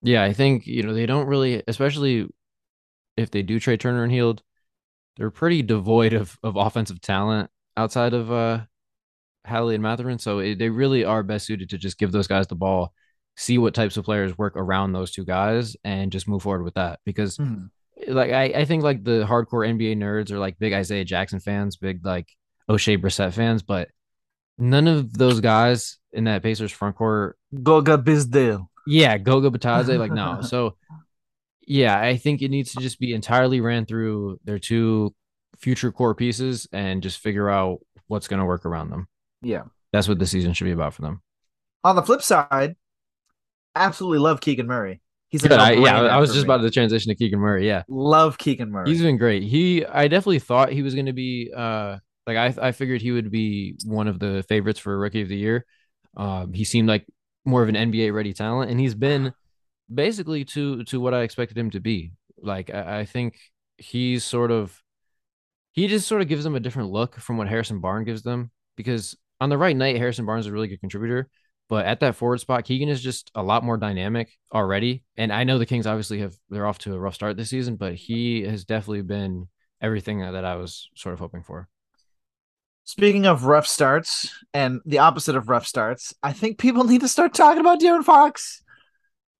Yeah. I think, you know, they don't really, especially if they do trade Turner and Hield, they're pretty devoid of, of offensive talent outside of uh, Hallie and Mathurin. So it, they really are best suited to just give those guys the ball, see what types of players work around those two guys, and just move forward with that. Because mm-hmm. like I, I think like the hardcore N B A nerds are like big Isaiah Jackson fans, big like O'Shea Brissett fans, but none of those guys in that Pacers frontcourt. Goga Bizdale. Yeah, Goga Bitadze. Like, no. So... Yeah, I think it needs to just be entirely ran through their two future core pieces and just figure out what's going to work around them. Yeah. That's what the season should be about for them. On the flip side, absolutely love Keegan Murray. He's yeah, I, yeah, I was just me. about to transition to Keegan Murray, yeah. Love Keegan Murray. He's been great. He I definitely thought he was going to be uh like I I figured he would be one of the favorites for Rookie of the Year. Um he seemed like more of an N B A ready talent and he's been basically to to what I expected him to be. Like I, I think he's sort of he just sort of gives them a different look from what Harrison Barnes gives them, because on the right night Harrison Barnes is a really good contributor, But at that forward spot, Keegan is just a lot more dynamic already. And I know the Kings obviously have, they're off to a rough start this season, but he has definitely been everything that I was sort of hoping for. Speaking of rough starts and the opposite of rough starts, I think people need to start talking about De'Aaron Fox.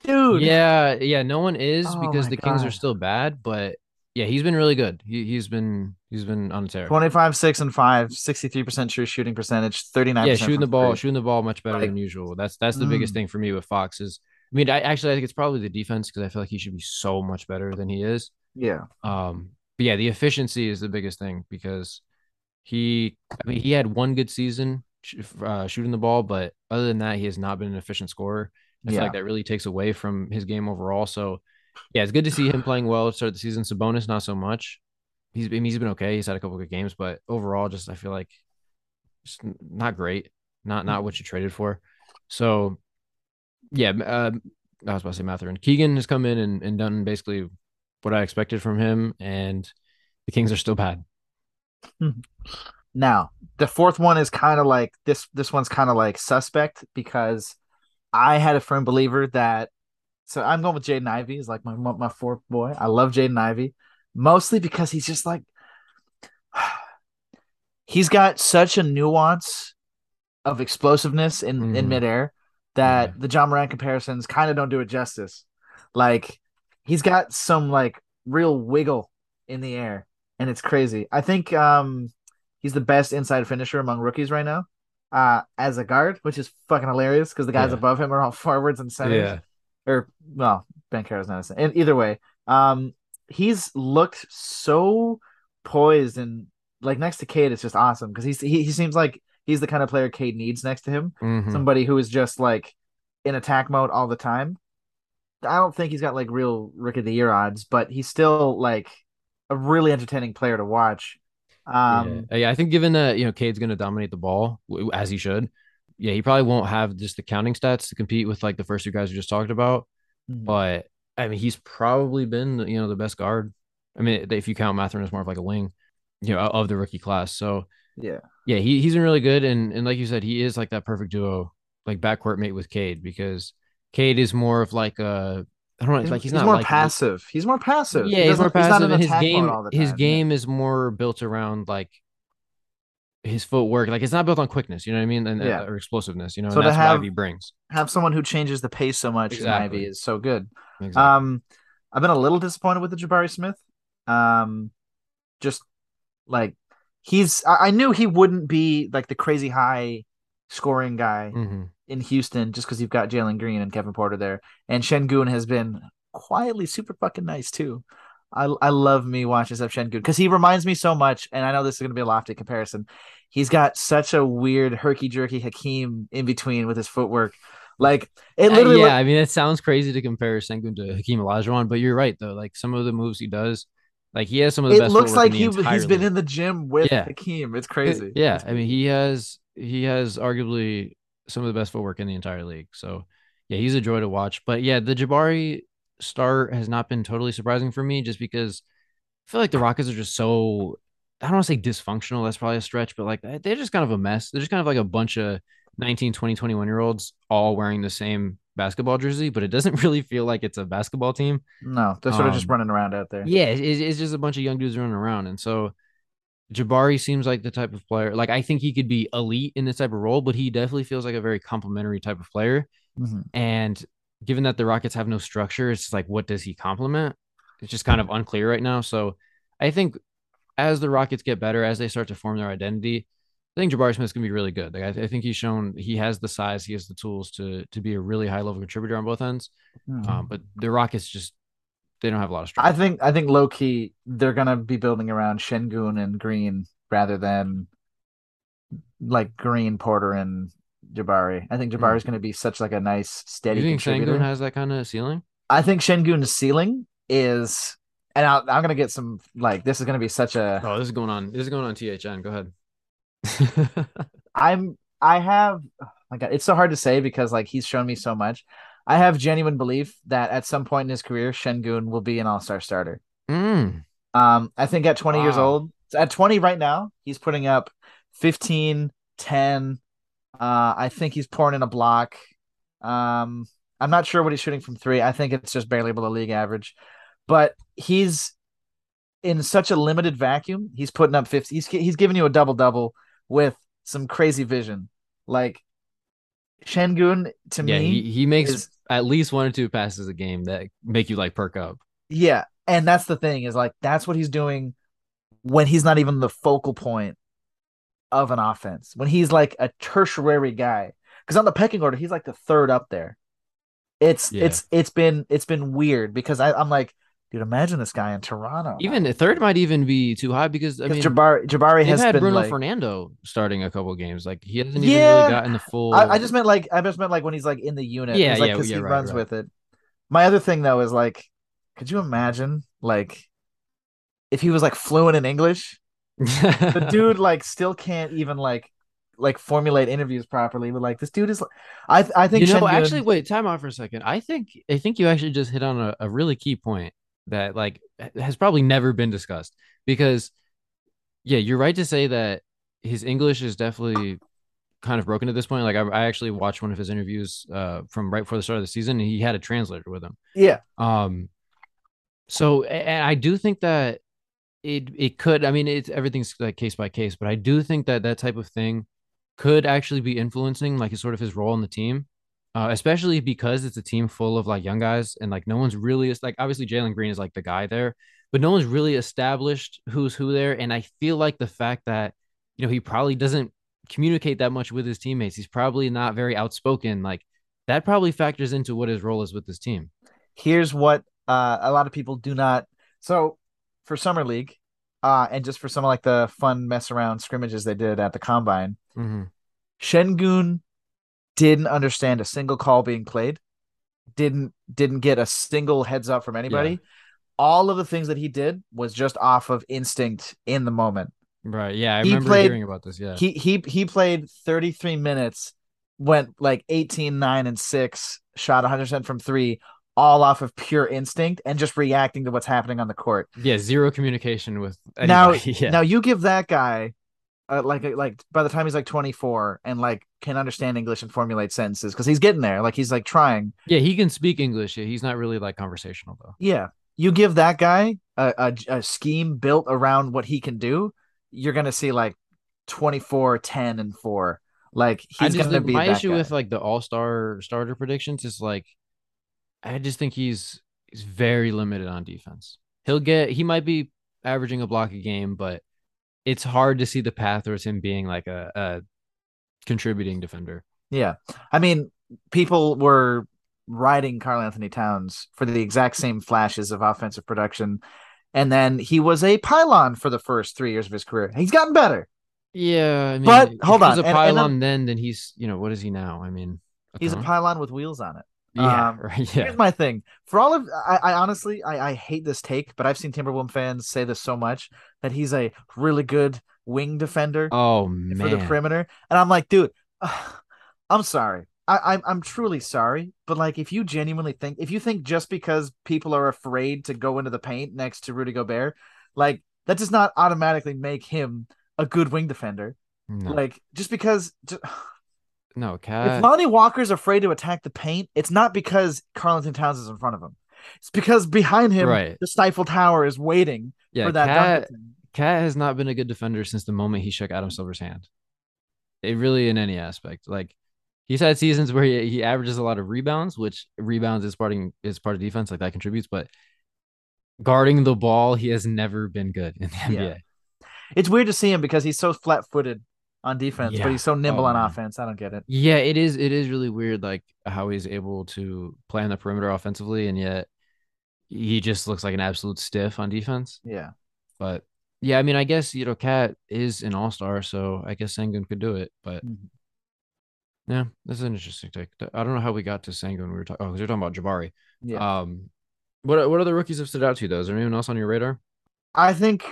Dude. Yeah, yeah, no one is oh because the God. Kings are still bad, but yeah, he's been really good. He he's been he's been on a tear. twenty-five, six, and five, sixty-three percent true shooting percentage, thirty-nine percent. Yeah, shooting the ball, shooting the ball much better like, than usual. That's that's the mm. biggest thing for me with Fox is I mean, I actually I think it's probably the defense because I feel like he should be so much better than he is. Yeah. Um, but yeah, the efficiency is the biggest thing because he I mean, he had one good season uh, shooting the ball, but other than that, he has not been an efficient scorer. I feel yeah. like that really takes away from his game overall. So, yeah, it's good to see him playing well to start the season. Sabonis, not so much. He's, I mean, he's been okay. He's had a couple of good games, but overall, just I feel like just not great. Not not what you traded for. So, yeah, uh, I was about to say Mathurin. Keegan has come in and, and done basically what I expected from him, and the Kings are still bad. Now, the fourth one is kind of like this. This one's kind of like suspect because I had a firm believer that, so I'm going with Jaden Ivey. He's like my my fourth boy. I love Jaden Ivey, mostly because he's just like, he's got such a nuance of explosiveness in, mm. in midair that yeah. the Ja Morant comparisons kind of don't do it justice. Like he's got some like real wiggle in the air, and it's crazy. I think um, he's the best inside finisher among rookies right now. Uh, as a guard, which is fucking hilarious because the guys yeah. above him are all forwards and centers. Yeah. Or, well, Banchero's not a center. And either way, um, he's looked so poised and like next to Cade, it's just awesome because he's he, he seems like he's the kind of player Cade needs next to him. Mm-hmm. Somebody who is just like in attack mode all the time. I don't think he's got like real Rookie of the Year odds, but he's still like a really entertaining player to watch. Um, yeah. yeah, I think given that, you know, Cade's going to dominate the ball, as he should, yeah, he probably won't have just the counting stats to compete with, like, the first two guys we just talked about. Mm-hmm. But, I mean, he's probably been, you know, the best guard. I mean, if you count Mathurin as more of, like, a wing, you know, of the rookie class. So, yeah, yeah, he, he's been really good. And, and like you said, he is, like, that perfect duo, like, backcourt mate with Cade because Cade is more of, like, a I don't know. He's, like he's, he's not more like, passive. He's more passive. Yeah, he he's more passive. He's his game, all the time, his game yeah. is more built around like his footwork. Like it's not built on quickness. You know what I mean? And yeah. uh, or explosiveness. You know, so and that's have, what Ivy brings. Have someone who changes the pace so much. Exactly. Ivy is so good. Exactly. Um, I've been a little disappointed with the Jabari Smith. Um, just like he's, I, I knew he wouldn't be like the crazy high scoring guy. Mm-hmm. in Houston, just because you've got Jalen Green and Kevin Porter there. And Şengün has been quietly super fucking nice, too. I I love me watching stuff Şengün because he reminds me so much, and I know this is going to be a lofty comparison. He's got such a weird herky-jerky Hakeem in between with his footwork. Like, it literally... Uh, yeah, looked... I mean, it sounds crazy to compare Şengün to Hakeem Olajuwon, but you're right, though. Like, some of the moves he does, like, he has some of the it best... It looks like he, he's been league. in the gym with yeah. Hakeem. It's crazy. It, yeah, it's crazy. I mean, he has he has arguably... some of the best footwork in the entire league. So yeah, he's a joy to watch, but yeah, the Jabari start has not been totally surprising for me just because I feel like the Rockets are just so, I don't want to say dysfunctional. That's probably a stretch, but like they're just kind of a mess. They're just kind of like a bunch of nineteen, twenty, twenty-one year olds all wearing the same basketball jersey, but it doesn't really feel like it's a basketball team. No, they're sort um, of just running around out there. Yeah. It's, it's just a bunch of young dudes running around. And so Jabari seems like the type of player, like I think he could be elite in this type of role, but he definitely feels like a very complimentary type of player. Mm-hmm. And given that the Rockets have no structure, it's like, what does he complement? It's just kind of unclear right now. So I think as the Rockets get better, as they start to form their identity, I think Jabari Smith's going to be really good. Like I, th- I think he's shown he has the size, he has the tools to to be a really high level contributor on both ends. Mm-hmm. Um, but the Rockets just They don't have a lot of strength. I think I think low key they're gonna be building around Şengün and Green rather than like Green, Porter, and Jabari. I think Jabari's mm-hmm. gonna be such like a nice steady. You think Şengün has that kind of ceiling? I think Şengün's ceiling is, and I'll, I'm gonna get some like this is gonna be such a. Oh, this is going on. This is going on T H N. Go ahead. I'm. I have. Oh my God, it's so hard to say because like he's shown me so much. I have genuine belief that at some point in his career, Şengün will be an all-star starter. Mm. Um, I think at twenty wow. years old, at twenty right now, he's putting up fifteen, ten, Uh, I think he's pouring in a block. Um, I'm not sure what he's shooting from three. I think it's just barely below league average. But he's in such a limited vacuum. He's putting up fifty. He's, he's giving you a double-double with some crazy vision. Like, Şengün, to yeah, me... He, he makes is, at least one or two passes a game that make you, like, perk up. Yeah, and that's the thing is, like, that's what he's doing when he's not even the focal point of an offense. When he's, like, a tertiary guy. Because on the pecking order, he's, like, the third up there. It's yeah. it's it's been it's been weird because I, I'm like, dude, imagine this guy in Toronto. Even the third might even be too high because I mean Jabari, Jabari has had been Bruno like, Fernando starting a couple of games. Like he hasn't even yeah, really gotten the full. I, I just meant like I just meant like when he's like in the unit. Yeah, like, yeah, because yeah, he right, runs right. with it. My other thing though is like, could you imagine like if he was like fluent in English? The dude like still can't even like. like formulate interviews properly, but like this dude is, I th- I think you know Şengün... actually wait time out for a second. I think I think you actually just hit on a, a really key point that like has probably never been discussed because yeah, you're right to say that his English is definitely kind of broken at this point. Like I, I actually watched one of his interviews uh, from right before the start of the season, and he had a translator with him. Yeah. Um. So and I do think that it it could. I mean, it's everything's like case by case, but I do think that that type of thing could actually be influencing like his sort of his role in the team, uh, especially because it's a team full of like young guys and like no one's really like obviously Jalen Green is like the guy there, but no one's really established who's who there. And I feel like the fact that, you know, he probably doesn't communicate that much with his teammates. He's probably not very outspoken. Like that probably factors into what his role is with this team. Here's what uh, a lot of people do not. So for Summer League uh, and just for some of like the fun mess around scrimmages they did at the Combine, mm-hmm. Şengün didn't understand a single call being played, didn't didn't get a single heads up from anybody. Yeah. All of the things that he did was just off of instinct in the moment. Right. Yeah, I he remember played, hearing about this. Yeah. He he he played thirty-three minutes, went like eighteen, nine, and six, shot one hundred percent from three, all off of pure instinct and just reacting to what's happening on the court. Yeah, zero communication with anybody. Now, yeah. now you give that guy Uh, like like by the time he's like twenty-four and like can understand English and formulate sentences because he's getting there, like he's like trying. Yeah, he can speak English. Yeah, he's not really like conversational though. Yeah, you give that guy a, a, a scheme built around what he can do, you're gonna see like twenty-four, ten, and four. Like he's just, gonna the, be my that issue guy. With like the all-star starter predictions is like I just think he's he's very limited on defense. He'll get he might be averaging a block a game, but it's hard to see the path towards him being like a, a contributing defender. Yeah. I mean, people were riding Karl Anthony Towns for the exact same flashes of offensive production. And then he was a pylon for the first three years of his career. He's gotten better. Yeah. I mean, but hold on. He was a pylon and, and then, then he's, you know, what is he now? I mean, a he's a pylon with wheels on it. Yeah, um, right, yeah. Here's my thing. For all of I, I honestly I, I hate this take, but I've seen Timberwolves fans say this so much that he's a really good wing defender. Oh man, for the perimeter, and I'm like, dude, uh, I'm sorry. I, I'm I'm truly sorry, but like, if you genuinely think, if you think just because people are afraid to go into the paint next to Rudy Gobert, like that does not automatically make him a good wing defender. No. Like just because. Just, No, Cat. If Lonnie Walker's afraid to attack the paint, it's not because Karl Anthony Towns is in front of him. It's because behind him, right. the Stifle Tower is waiting yeah, for that. Cat, Cat has not been a good defender since the moment he shook Adam Silver's hand. It really, in any aspect, like he's had seasons where he, he averages a lot of rebounds, which rebounds is part of, is part of defense, like that contributes. But guarding the ball, he has never been good in the N B A. Yeah. It's weird to see him because he's so flat-footed on defense, yeah. but he's so nimble oh, on offense. I don't get it. Yeah, it is. It is really weird, like how he's able to play on the perimeter offensively, and yet he just looks like an absolute stiff on defense. Yeah, but yeah, I mean, I guess you know, Cat is an all-star, so I guess Şengün could do it. But mm-hmm. yeah, this is an interesting take. I don't know how we got to Şengün. We were talking. Oh, because you're talking about Jabari. Yeah. Um, what what other rookies have stood out to you? Though, is there anyone else on your radar? I think.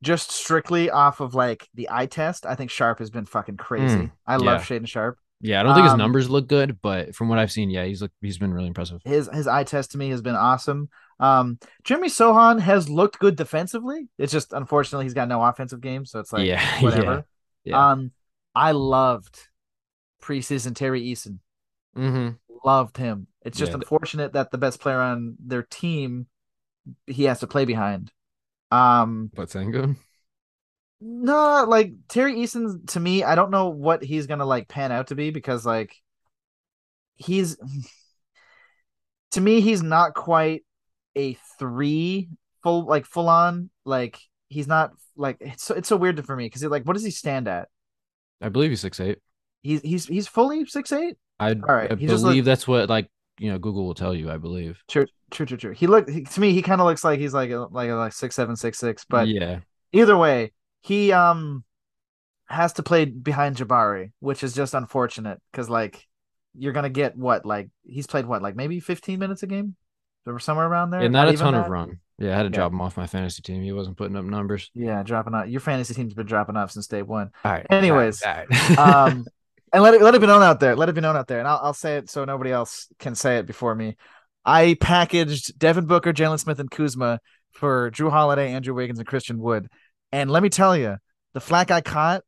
Just strictly off of like the eye test, I think Sharp has been fucking crazy. Mm, I yeah. love Shaden Sharp. Yeah, I don't think his um, numbers look good, but from what I've seen, yeah, he's look he's been really impressive. His his eye test to me has been awesome. Um, Jeremy Sohan has looked good defensively. It's just unfortunately he's got no offensive game, so it's like yeah, whatever. Yeah, yeah. Um, I loved preseason Terry Eason. Mm-hmm. Loved him. It's just yeah. unfortunate that the best player on their team, he has to play behind. Um, Butsenga? No, like Terry Eason, to me, I don't know what he's going to like pan out to be because like he's, to me, he's not quite a three full, like full on, like he's not like, it's so, it's so weird for me because like, what does he stand at? I believe he's six eight. He's, he's, he's fully six eight. I, right. I believe looked, that's what like you know Google will tell you. I believe. True, true, true, true. He looked he, to me. He kind of looks like he's like a, like a, like six seven six six. But yeah. Either way, he um has to play behind Jabari, which is just unfortunate because like you're gonna get what like he's played what like maybe fifteen minutes a game or somewhere around there. Yeah, not, not a ton that. of run. Yeah, I had to yeah. drop him off my fantasy team. He wasn't putting up numbers. Yeah, dropping off. Your fantasy team's been dropping off since day one. All right. Anyways, all right, all right. um. And let it let it be known out there. Let it be known out there. And I'll I'll say it so nobody else can say it before me. I packaged Devin Booker, Jalen Smith, and Kuzma for Drew Holiday, Andrew Wiggins, and Christian Wood. And let me tell you, the flack I caught,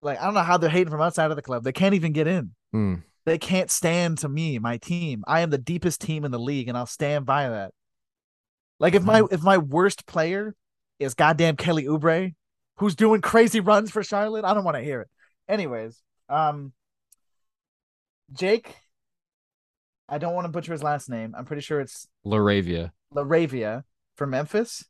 like I don't know how they're hating from outside of the club. They can't even get in. Mm. They can't stand to me, my team. I am the deepest team in the league, and I'll stand by that. Like if my mm. if my worst player is goddamn Kelly Oubre, who's doing crazy runs for Charlotte, I don't want to hear it. Anyways, um. Jake, I don't want to butcher his last name. I'm pretty sure it's Laravia. Laravia from Memphis.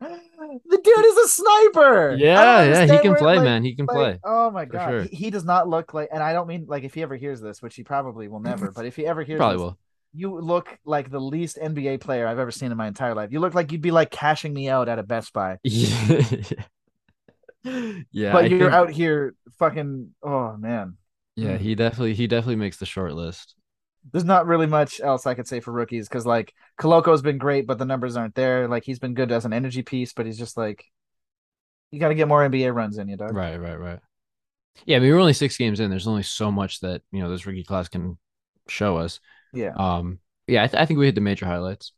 The dude is a sniper. Yeah, yeah, he can play, like, man. He can like, play. Oh my god, sure. he, he does not look like. And I don't mean like if he ever hears this, which he probably will never. But if he ever hears, probably this, will. You look like the least N B A player I've ever seen in my entire life. You look like you'd be like cashing me out at a Best Buy. yeah, but I you're think... out here fucking. Oh man. Yeah, he definitely he definitely makes the short list. There's not really much else I could say for rookies because like Koloko's been great, but the numbers aren't there. Like he's been good as an energy piece, but he's just like you got to get more N B A runs in you, dog. Right, right, right. Yeah, I mean we're only six games in. There's only so much that you know this rookie class can show us. Yeah. Um. Yeah, I, th- I think we hit the major highlights.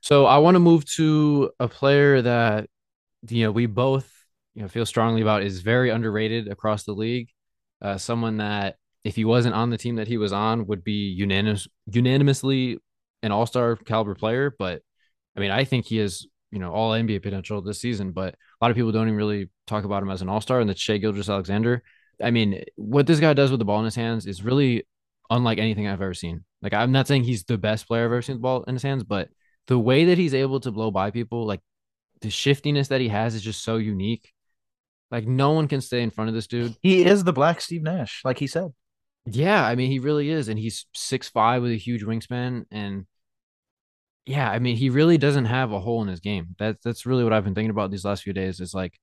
So I want to move to a player that you know we both you know feel strongly about is very underrated across the league. Uh, someone that, if he wasn't on the team that he was on, would be unanimous, unanimously an all-star caliber player. But, I mean, I think he has, you know, all N B A potential this season. But a lot of people don't even really talk about him as an all-star. And that's Shai Gilgeous-Alexander. I mean, what this guy does with the ball in his hands is really unlike anything I've ever seen. Like, I'm not saying he's the best player I've ever seen with the ball in his hands, but the way that he's able to blow by people, like, the shiftiness that he has is just so unique. Like, no one can stay in front of this dude. He is the black Steve Nash, like he said. Yeah, I mean, he really is. And he's six five with a huge wingspan. And, yeah, I mean, he really doesn't have a hole in his game. That, that's really what I've been thinking about these last few days is, like,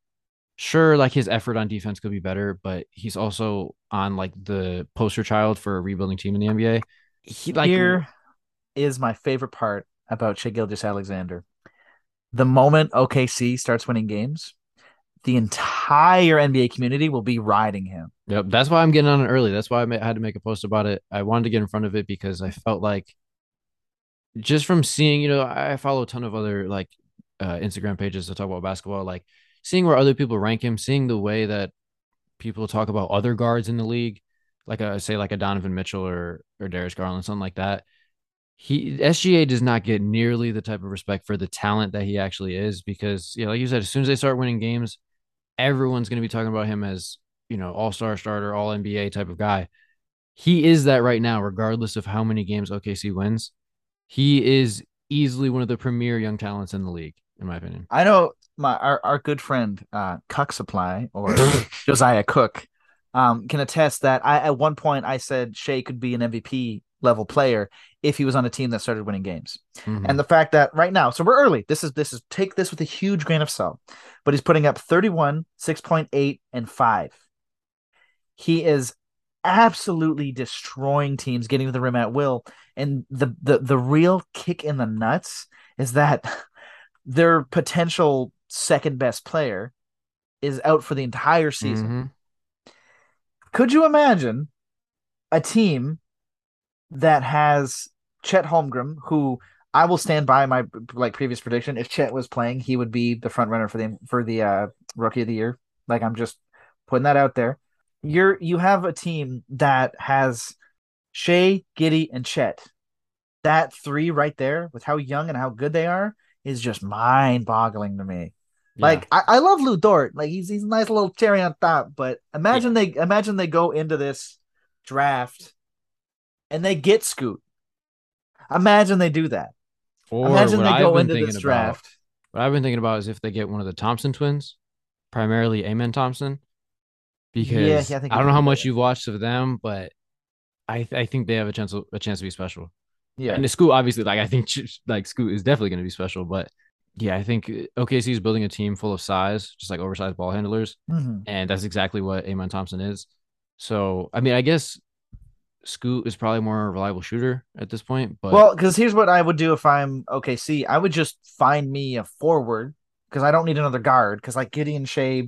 sure, like, his effort on defense could be better, but he's also on, like, the poster child for a rebuilding team in the N B A. He, like, Here is my favorite part about Shai Gilgeous-Alexander. The moment O K C starts winning games, the entire N B A community will be riding him. Yep, that's why I'm getting on it early. That's why I had to make a post about it. I wanted to get in front of it because I felt like just from seeing, you know, I follow a ton of other like uh, Instagram pages that talk about basketball, like seeing where other people rank him, seeing the way that people talk about other guards in the league, like a, say like a Donovan Mitchell or or Darius Garland, something like that. He S G A does not get nearly the type of respect for the talent that he actually is because, you know, like you said, as soon as they start winning games, everyone's going to be talking about him as, you know, all-star starter, all-N B A type of guy. He is that right now, regardless of how many games O K C wins. He is easily one of the premier young talents in the league, in my opinion. I know my our, our good friend, uh, Cuck Supply, or Josiah Cook, um, can attest that I at one point I said Shai could be an M V P-level player if he was on a team that started winning games. Mm-hmm. And the fact that right now, so we're early. This is this is take this with a huge grain of salt. But he's putting up thirty-one, six point eight, and five. He is absolutely destroying teams, getting to the rim at will. And the the the real kick in the nuts is that their potential second best player is out for the entire season. Mm-hmm. Could you imagine a team that has Chet Holmgren, who I will stand by my like previous prediction. If Chet was playing, he would be the front runner for the for the uh, rookie of the year. Like I'm just putting that out there. you're you have a team that has Shea, Giddey, and Chet. That three right there, with how young and how good they are, is just mind-boggling to me. Yeah. Like I, I love Lou Dort. Like he's he's a nice little cherry on top. But imagine yeah. they imagine they go into this draft and they get Scoot. Imagine they do that. Or imagine they go into this draft. About, what I've been thinking about is if they get one of the Thompson twins, primarily Amen Thompson, because yeah, yeah, I, think I don't know how much it. You've watched of them, but I I think they have a chance a chance to be special. Yeah, and the Scoot obviously, like I think like Scoot is definitely going to be special, but yeah, I think O K C is building a team full of size, just like oversized ball handlers, mm-hmm. and that's exactly what Amen Thompson is. So I mean, I guess Scoot is probably more a reliable shooter at this point. But well, because here's what I would do if I'm O K C. I would just find me a forward because I don't need another guard. Because like Giddey and Shea,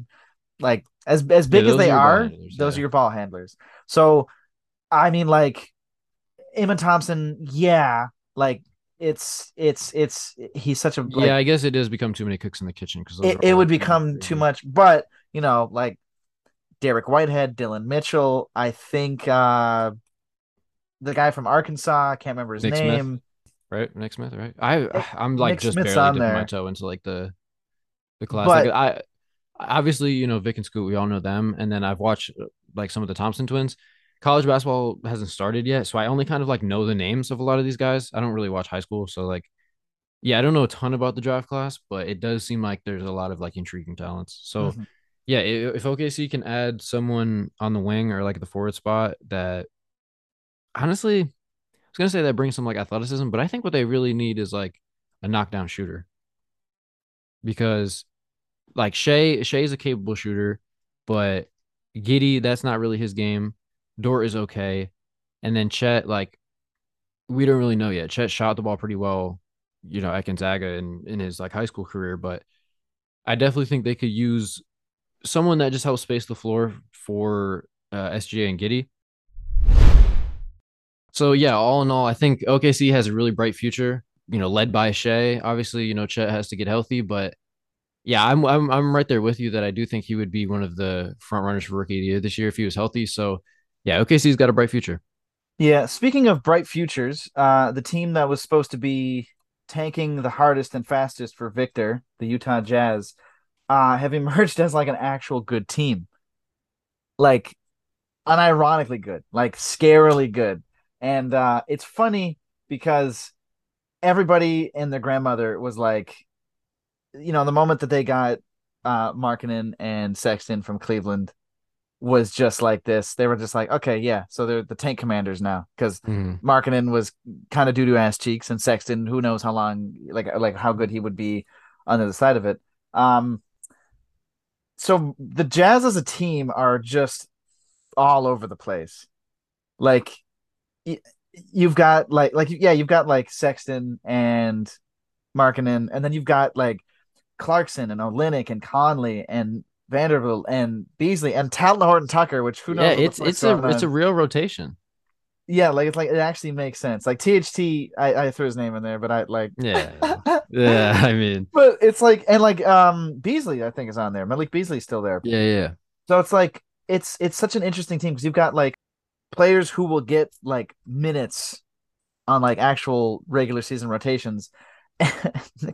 like as as big yeah, as they are, are handlers, those yeah. are your ball handlers. So I mean, like Amen Thompson, yeah, like it's it's it's he's such a like, yeah. I guess it does become too many cooks in the kitchen because it, it would become too much. But you know, like Derek Whitehead, Dylan Mitchell, I think. uh The guy from Arkansas, I can't remember his Nick name. Smith, right, Nick Smith, right? I, I'm like Nick just Smith's barely dipping there. My toe into like the, the class. But, like, I, obviously, you know, Vic and Scoot, we all know them. And then I've watched like some of the Thompson twins. College basketball hasn't started yet, so I only kind of like know the names of a lot of these guys. I don't really watch high school, so like, yeah, I don't know a ton about the draft class, but it does seem like there's a lot of like intriguing talents. So, mm-hmm. yeah, if O K C can add someone on the wing or like the forward spot that. Honestly, I was going to say that brings some like athleticism, but I think what they really need is like a knockdown shooter because like Shea, Shea is a capable shooter, but Giddey, that's not really his game. Dort is okay. And then Chet, like we don't really know yet. Chet shot the ball pretty well, you know, at Gonzaga in, in his like high school career, but I definitely think they could use someone that just helps space the floor for uh, S G A and Giddey. So, yeah, all in all, I think O K C has a really bright future, you know, led by Shea. Obviously, you know, Chet has to get healthy, but yeah, I'm I'm I'm right there with you that I do think he would be one of the front runners for rookie of the year this year if he was healthy. So, yeah, O K C's got a bright future. Yeah, speaking of bright futures, uh, the team that was supposed to be tanking the hardest and fastest for Victor, the Utah Jazz, uh, have emerged as like an actual good team. Like, unironically good, like scarily good. And uh, it's funny because everybody and their grandmother was like, you know, the moment that they got uh, Markkanen and Sexton from Cleveland was just like this. They were just like, okay, yeah, so they're the tank commanders now because mm. Markkanen was kind of doo-doo ass cheeks and Sexton, who knows how long, like like how good he would be on the other side of it. Um, so the Jazz as a team are just all over the place. Like, You've got like, like, yeah, you've got like Sexton and Markkanen, and then you've got like Clarkson and Olynyk and Conley and Vanderbilt and Beasley and Talon Horton Tucker, which who knows? Yeah, it's it's a on. it's a real rotation. Yeah, like it's like it actually makes sense. Like T H T, I, I threw his name in there, but I like yeah, yeah. I mean, but it's like and like um Beasley, I think is on there. Malik Beasley's still there. Yeah, yeah. So it's like it's it's such an interesting team because you've got like. Players who will get like minutes on like actual regular season rotations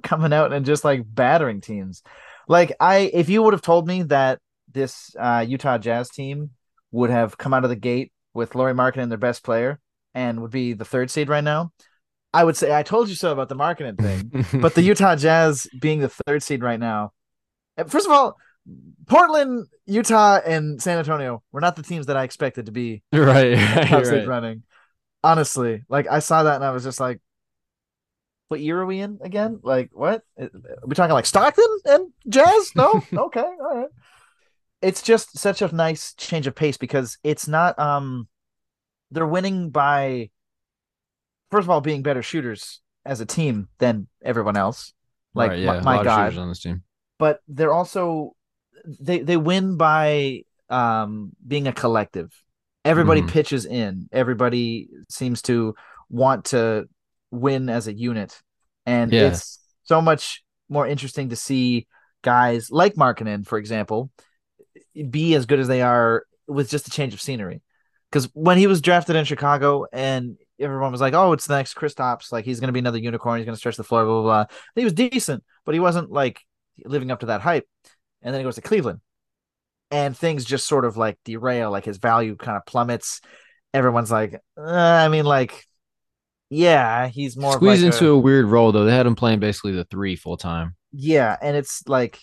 coming out and just like battering teams. Like I, if you would have told me that this uh, Utah Jazz team would have come out of the gate with Lauri Markkanen, their best player, and would be the third seed right now, I would say, I told you so about the Markkanen thing, but the Utah Jazz being the third seed right now, first of all, Portland, Utah, and San Antonio were not the teams that I expected to be right, right, top right. running. Honestly, like I saw that and I was just like, "What year are we in again? Like what? Are we talking like Stockton and Jazz? No, okay, all right." It's just such a nice change of pace because it's not. Um, they're winning by, first of all, being better shooters as a team than everyone else. Like right, yeah, my, my a lot God, of shooters on this team, but they're also. They they win by um, being a collective. Everybody mm. pitches in. Everybody seems to want to win as a unit. And yeah. it's so much more interesting to see guys like Markkanen, for example, be as good as they are with just a change of scenery. Because when he was drafted in Chicago and everyone was like, oh, it's the next Kristaps. Like, he's going to be another unicorn. He's going to stretch the floor, blah, blah, blah. He was decent, but he wasn't, like, living up to that hype. And then he goes to Cleveland. And things just sort of, like, derail. Like, his value kind of plummets. Everyone's like, uh, I mean, like, yeah, he's more squeezed like into a, a weird role, though. They had him playing basically the three full time. Yeah, and it's, like,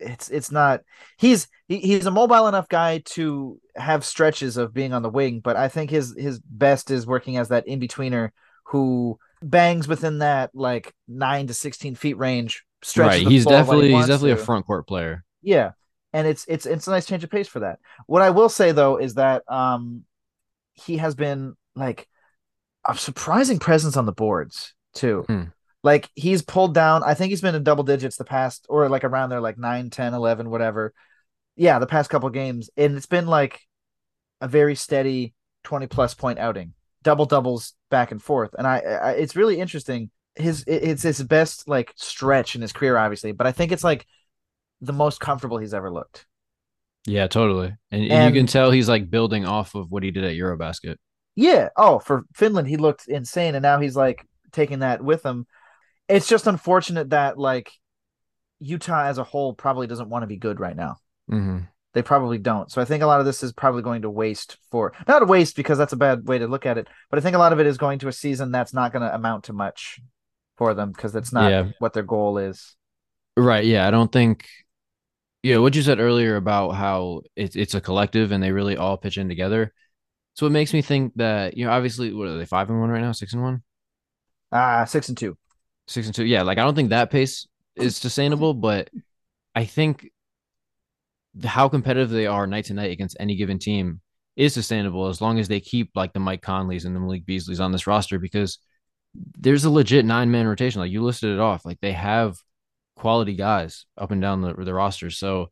it's it's not – he's he, he's a mobile enough guy to have stretches of being on the wing, but I think his his best is working as that in-betweener who bangs within that, like, nine to sixteen feet range. Right, he's definitely he he's definitely to. a front court player. Yeah, and it's it's it's a nice change of pace for that. What I will say, though, is that um, he has been, like, a surprising presence on the boards, too. Hmm. Like, he's pulled down, I think he's been in double digits the past, or like around there, like nine, ten, eleven, whatever. Yeah, the past couple of games. And it's been like a very steady twenty plus point outing, double doubles back and forth. And I, I it's really interesting. His, it's his best like stretch in his career, obviously, but I think it's like the most comfortable he's ever looked. Yeah, totally. And, and, and you can tell he's like building off of what he did at Eurobasket. Yeah. Oh, for Finland, he looked insane. And now he's like taking that with him. It's just unfortunate that, like, Utah as a whole probably doesn't want to be good right now. Mm-hmm. They probably don't. So I think a lot of this is probably going to waste for – not waste because that's a bad way to look at it, but I think a lot of it is going to a season that's not going to amount to much for them because that's not yeah. what their goal is. Right, yeah. I don't think – yeah, what you said earlier about how it, it's a collective and they really all pitch in together. So it makes me think that, you know, obviously, what are they, five and one right now, six and one? Uh, six and two. Six and two. Yeah. Like, I don't think that pace is sustainable, but I think how competitive they are night to night against any given team is sustainable as long as they keep like the Mike Conleys and the Malik Beasleys on this roster, because there's a legit nine man rotation. Like, you listed it off. Like, they have quality guys up and down the, the roster. So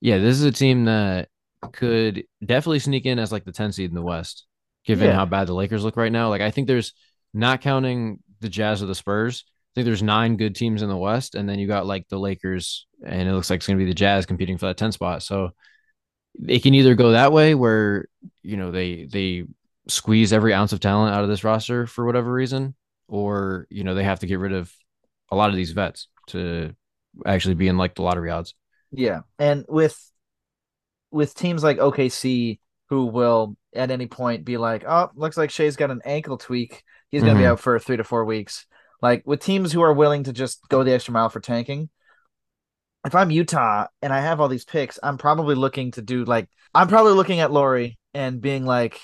yeah, this is a team that could definitely sneak in as like the tenth seed in the West, given yeah. how bad the Lakers look right now. Like, I think there's, not counting the Jazz or the Spurs, I think there's nine good teams in the West, and then you got like the Lakers, and it looks like it's going to be the Jazz competing for that ten spot. So it can either go that way where, you know, they they squeeze every ounce of talent out of this roster for whatever reason, or, you know, they have to get rid of a lot of these vets to actually be in like the lottery odds. Yeah, and with with teams like O K C who will at any point be like, oh, looks like Shea's got an ankle tweak. He's going to mm-hmm. be out for three to four weeks. Like, with teams who are willing to just go the extra mile for tanking, if I'm Utah and I have all these picks, I'm probably looking to do like, I'm probably looking at Lowry and being like,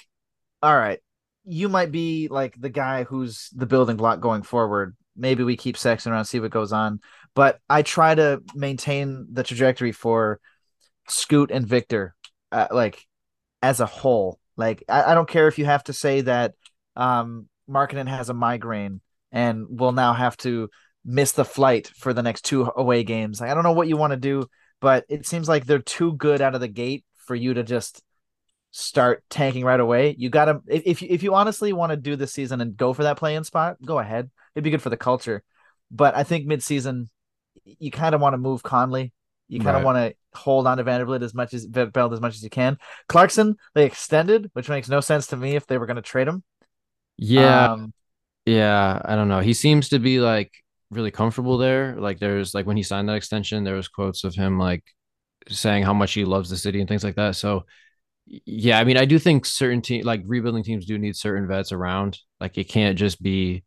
all right, you might be like the guy who's the building block going forward. Maybe we keep Sexton around, see what goes on. But I try to maintain the trajectory for Scoot and Victor, uh, like, as a whole. Like, I, I don't care if you have to say that, um, Markkanen has a migraine and will now have to miss the flight for the next two away games. Like, I don't know what you want to do, but it seems like they're too good out of the gate for you to just start tanking right away. You got to, if, if you honestly want to do this season and go for that play-in spot, go ahead. It'd be good for the culture. But I think mid-season, you kind of want to move Conley. You kind of right. want to hold on to Vanderbilt as much as Vanderbilt as much as you can. Clarkson, they extended, which makes no sense to me if they were going to trade him. Yeah. Um, yeah. I don't know. He seems to be like really comfortable there. Like, there's like when he signed that extension, there was quotes of him like saying how much he loves the city and things like that. So yeah, I mean, I do think certain team, like rebuilding teams do need certain vets around. Like, it can't just be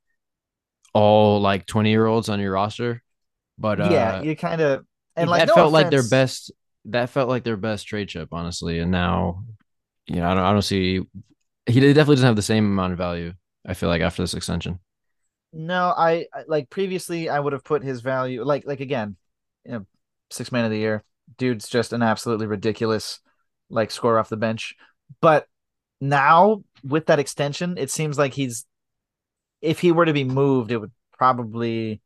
all like twenty year olds on your roster, but yeah, uh, you kind of, and like, that no felt offense. like their best, that felt like their best trade chip, honestly. And now, you know, I don't, I don't see, he definitely doesn't have the same amount of value, I feel like, after this extension. No, I like previously I would have put his value like like again, you know, sixth man of the year. Dude's just an absolutely ridiculous like scorer off the bench. But now with that extension, it seems like he's, if he were to be moved, it would probably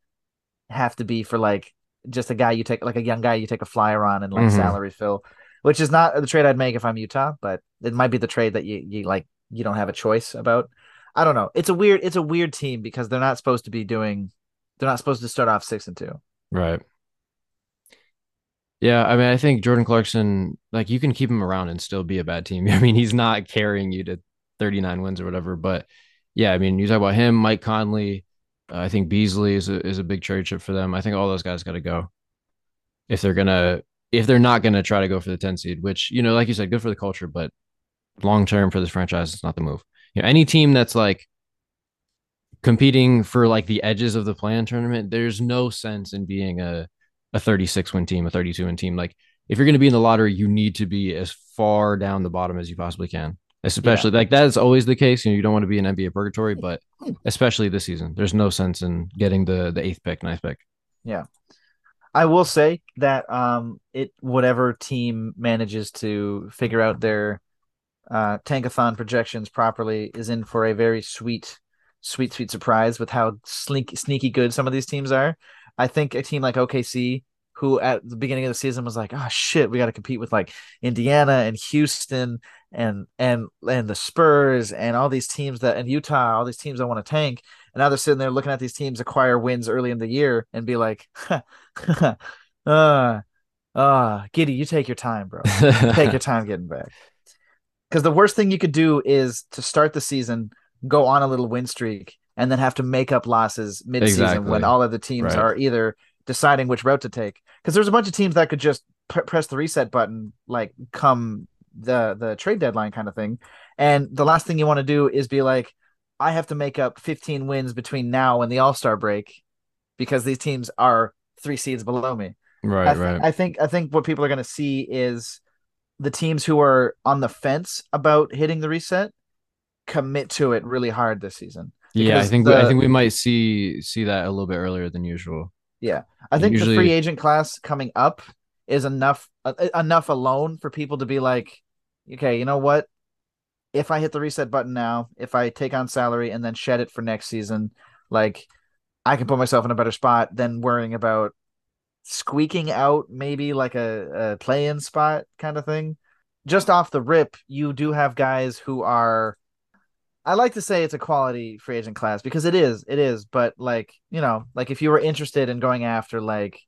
have to be for like just a guy you take, like a young guy you take a flyer on and like mm-hmm. salary fill, which is not the trade I'd make if I'm Utah, but it might be the trade that you you like you don't have a choice about. I don't know. It's a weird, it's a weird team because they're not supposed to be doing, they're not supposed to start off six and two. Right. Yeah, I mean, I think Jordan Clarkson, like, you can keep him around and still be a bad team. I mean, he's not carrying you to thirty-nine wins or whatever. But yeah, I mean, you talk about him, Mike Conley. Uh, I think Beasley is a, is a big trade chip for them. I think all those guys got to go if they're gonna if they're not gonna try to go for the ten seed. Which, you know, like you said, good for the culture, but long term for this franchise, it's not the move. You know, any team that's like competing for like the edges of the play-in tournament, there's no sense in being a a thirty-six win team, a thirty-two win team. Like, if you're going to be in the lottery, you need to be as far down the bottom as you possibly can. Especially, yeah. like that is always the case. You know, you don't want to be in N B A purgatory, but especially this season, there's no sense in getting the the eighth pick, ninth pick. Yeah, I will say that um, it whatever team manages to figure out their uh, tankathon projections properly is in for a very sweet, sweet, sweet surprise with how sneaky, sneaky good some of these teams are. I think a team like O K C, who at the beginning of the season was like, oh, shit, we got to compete with like Indiana and Houston and and and the Spurs and all these teams that and Utah, all these teams that want to tank. And now they're sitting there looking at these teams acquire wins early in the year and be like, ah, uh, uh, Giddy, you take your time, bro. Take your time getting back. Because the worst thing you could do is to start the season, go on a little win streak, and then have to make up losses mid-season exactly. when all of the teams right. are either deciding which route to take. Because there's a bunch of teams that could just p- press the reset button, like come the the trade deadline kind of thing. And the last thing you want to do is be like, I have to make up fifteen wins between now and the All-Star break because these teams are three seeds below me. Right, I th- right. I think I think what people are going to see is the teams who are on the fence about hitting the reset commit to it really hard this season. Because yeah, I think the, we, I think we might see see that a little bit earlier than usual. Yeah, I and think usually... the free agent class coming up is enough uh, enough alone for people to be like, okay, you know what? If I hit the reset button now, if I take on salary and then shed it for next season, like I can put myself in a better spot than worrying about squeaking out maybe like a, a play-in spot kind of thing. Just off the rip, you do have guys who are. I like to say it's a quality free agent class because it is, it is. But like, you know, like if you were interested in going after like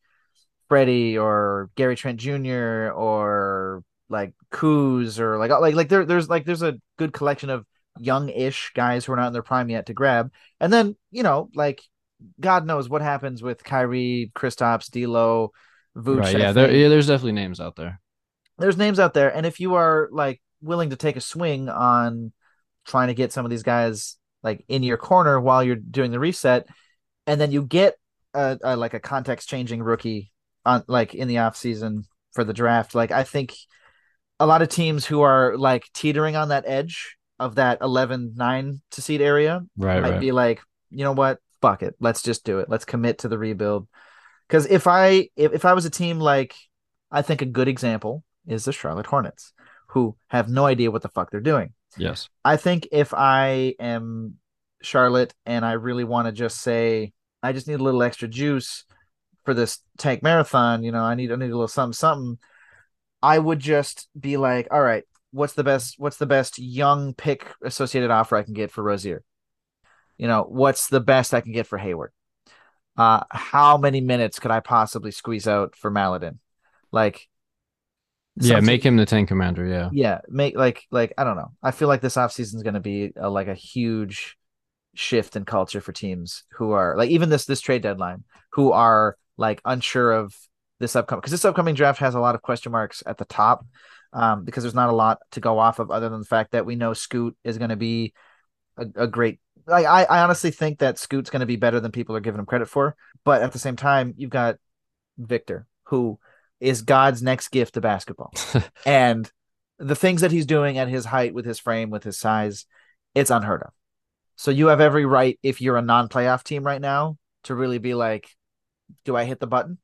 Freddie or Gary Trent Junior or like Kuz or like, like, like there, there's like, there's a good collection of young-ish guys who are not in their prime yet to grab. And then, you know, like God knows what happens with Kyrie, Kristaps, D'Lo, Vooch. Right, yeah, there, yeah, there's definitely names out there. There's names out there. And if you are like willing to take a swing on trying to get some of these guys like in your corner while you're doing the reset, and then you get a, a like a context changing rookie on like in the off season for the draft. Like I think a lot of teams who are like teetering on that edge of that eleven nine to seed area right, might right. be like, you know what? Fuck it. Let's just do it. Let's commit to the rebuild. Cause if I, if, if I was a team, like I think a good example is the Charlotte Hornets, who have no idea what the fuck they're doing. Yes. I think if I am Charlotte and I really want to just say, I just need a little extra juice for this tank marathon, you know, I need I need a little something, something. I would just be like, all right, what's the best what's the best young pick associated offer I can get for Rozier? You know, what's the best I can get for Hayward? Uh, how many minutes could I possibly squeeze out for Maladin? Like Something. Yeah, make him the tank commander, yeah. Yeah, make like like I don't know. I feel like this offseason is going to be a, like a huge shift in culture for teams who are like even this this trade deadline, who are like unsure of this upcoming because this upcoming draft has a lot of question marks at the top um, because there's not a lot to go off of other than the fact that we know Scoot is going to be a, a great like I I honestly think that Scoot's going to be better than people are giving him credit for, but at the same time you've got Victor who is God's next gift to basketball. And the things that he's doing at his height, with his frame, with his size, it's unheard of. So you have every right, if you're a non-playoff team right now, to really be like, do I hit the button?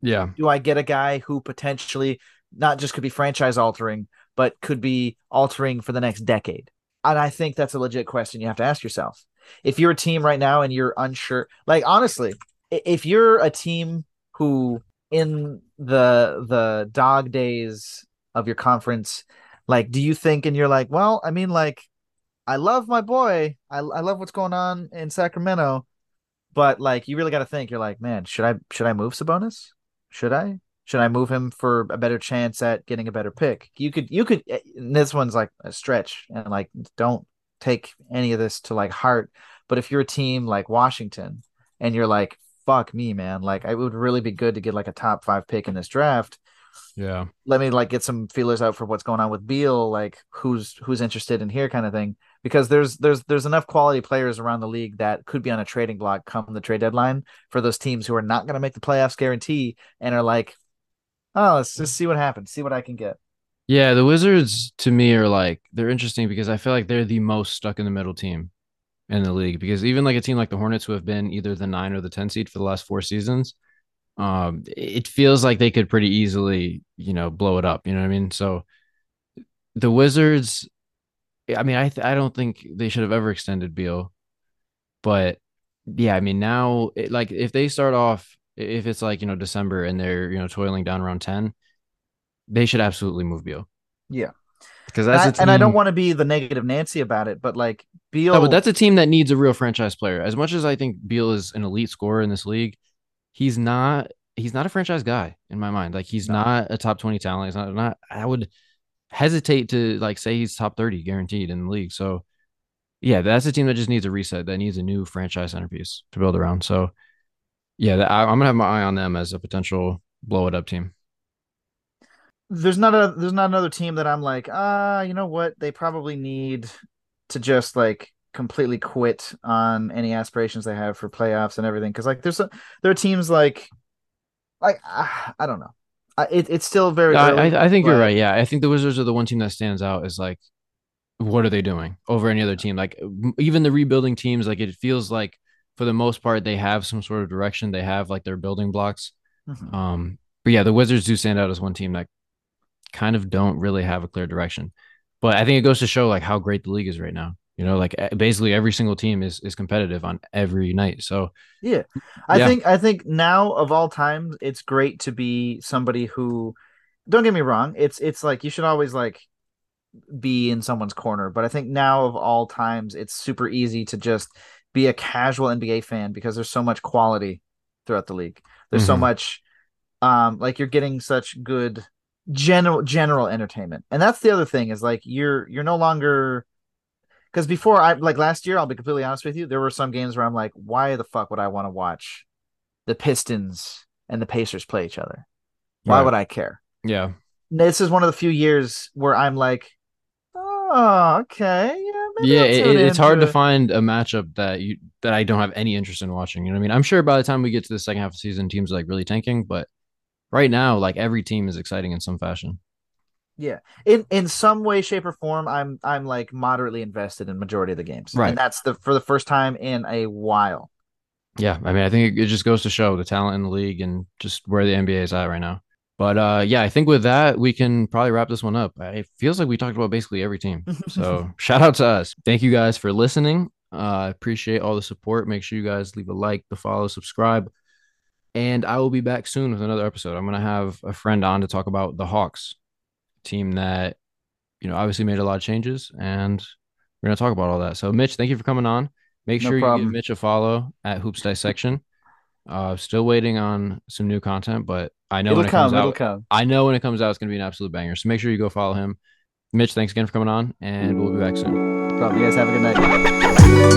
Yeah. Do I get a guy who potentially not just could be franchise altering, but could be altering for the next decade? And I think that's a legit question you have to ask yourself. If you're a team right now and you're unsure, like honestly, if you're a team who in the the dog days of your conference, like, do you think, and you're like, well, I mean, like, I love my boy. I, I love what's going on in Sacramento. But, like, you really got to think. You're like, man, should I should I move Sabonis? Should I? Should I move him for a better chance at getting a better pick? You could, you could, this one's like a stretch and like, don't take any of this to like heart. But if you're a team like Washington and you're like, fuck me, man, like it would really be good to get like a top five pick in this draft. Yeah. Let me like get some feelers out for what's going on with Beal, like who's, who's interested in here kind of thing, because there's, there's, there's enough quality players around the league that could be on a trading block come the trade deadline for those teams who are not going to make the playoffs guarantee and are like, oh, let's just see what happens. See what I can get. Yeah. The Wizards to me are like, they're interesting because I feel like they're the most stuck in the middle team in the league, because even like a team like the Hornets, who have been either the nine or the ten seed for the last four seasons, um, it feels like they could pretty easily, you know, blow it up. You know what I mean? So the Wizards, I mean, I th- I don't think they should have ever extended Beal, but yeah, I mean, now it, like if they start off, if it's like, you know, December and they're, you know, toiling down around ten, they should absolutely move Beal. Yeah. Because that's and, a team... and I don't want to be the negative Nancy about it, but like Beal, no, but that's a team that needs a real franchise player. As much as I think Beal is an elite scorer in this league, he's not. He's not a franchise guy in my mind. Like he's no. not a top twenty talent. He's not. Not. I would hesitate to like say he's top thirty guaranteed in the league. So yeah, that's a team that just needs a reset. That needs a new franchise centerpiece to build around. So yeah, I, I'm gonna have my eye on them as a potential blow it up team. There's not a there's not another team that I'm like, ah, uh, you know what? They probably need to just like completely quit on any aspirations they have for playoffs and everything. Because like there's a, there are teams like like uh, I don't know. I, it, it's still very. I, early, I, I think but... you're right. Yeah, I think the Wizards are the one team that stands out is like, what are they doing over any other team? Like even the rebuilding teams, like it feels like for the most part they have some sort of direction. They have like their building blocks. Mm-hmm. Um, but yeah, the Wizards do stand out as one team that kind of don't really have a clear direction, but I think it goes to show like how great the league is right now. You know, like basically every single team is is competitive on every night. So yeah, I yeah. think I think now of all time, it's great to be somebody who. Don't get me wrong, it's it's like you should always like be in someone's corner, but I think now of all times, it's super easy to just be a casual N B A fan because there's so much quality throughout the league. There's mm-hmm. so much, um, like you're getting such good. general general entertainment. And that's the other thing is like you're you're no longer, because before I like last year, I'll be completely honest with you, there were some games where I'm like, why the fuck would I want to watch the Pistons and the Pacers play each other? Why yeah. would I care? Yeah. This is one of the few years where I'm like, oh, okay. Yeah, maybe yeah it, it, it's hard to it. find a matchup that you that I don't have any interest in watching. You know what I mean? I'm sure by the time we get to the second half of the season, teams are like really tanking, but right now, like every team is exciting in some fashion. Yeah, in in some way, shape, or form, I'm I'm like moderately invested in majority of the games. Right, and that's the for the first time in a while. Yeah, I mean, I think it, it just goes to show the talent in the league and just where the N B A is at right now. But uh, yeah, I think with that, we can probably wrap this one up. It feels like we talked about basically every team. So shout out to us. Thank you guys for listening. I uh, appreciate all the support. Make sure you guys leave a like, the follow, subscribe. And I will be back soon with another episode. I'm going to have a friend on to talk about the Hawks, a team that, you know, obviously made a lot of changes, and we're going to talk about all that. So, Mitch, thank you for coming on. Make no sure problem. You give Mitch a follow at Hoops Dissection. Uh, still waiting on some new content, but I know it'll when it come, comes it'll out, come. I know when it comes out, it's going to be an absolute banger. So make sure you go follow him. Mitch, thanks again for coming on, and we'll be back soon. No problem. You guys have a good night.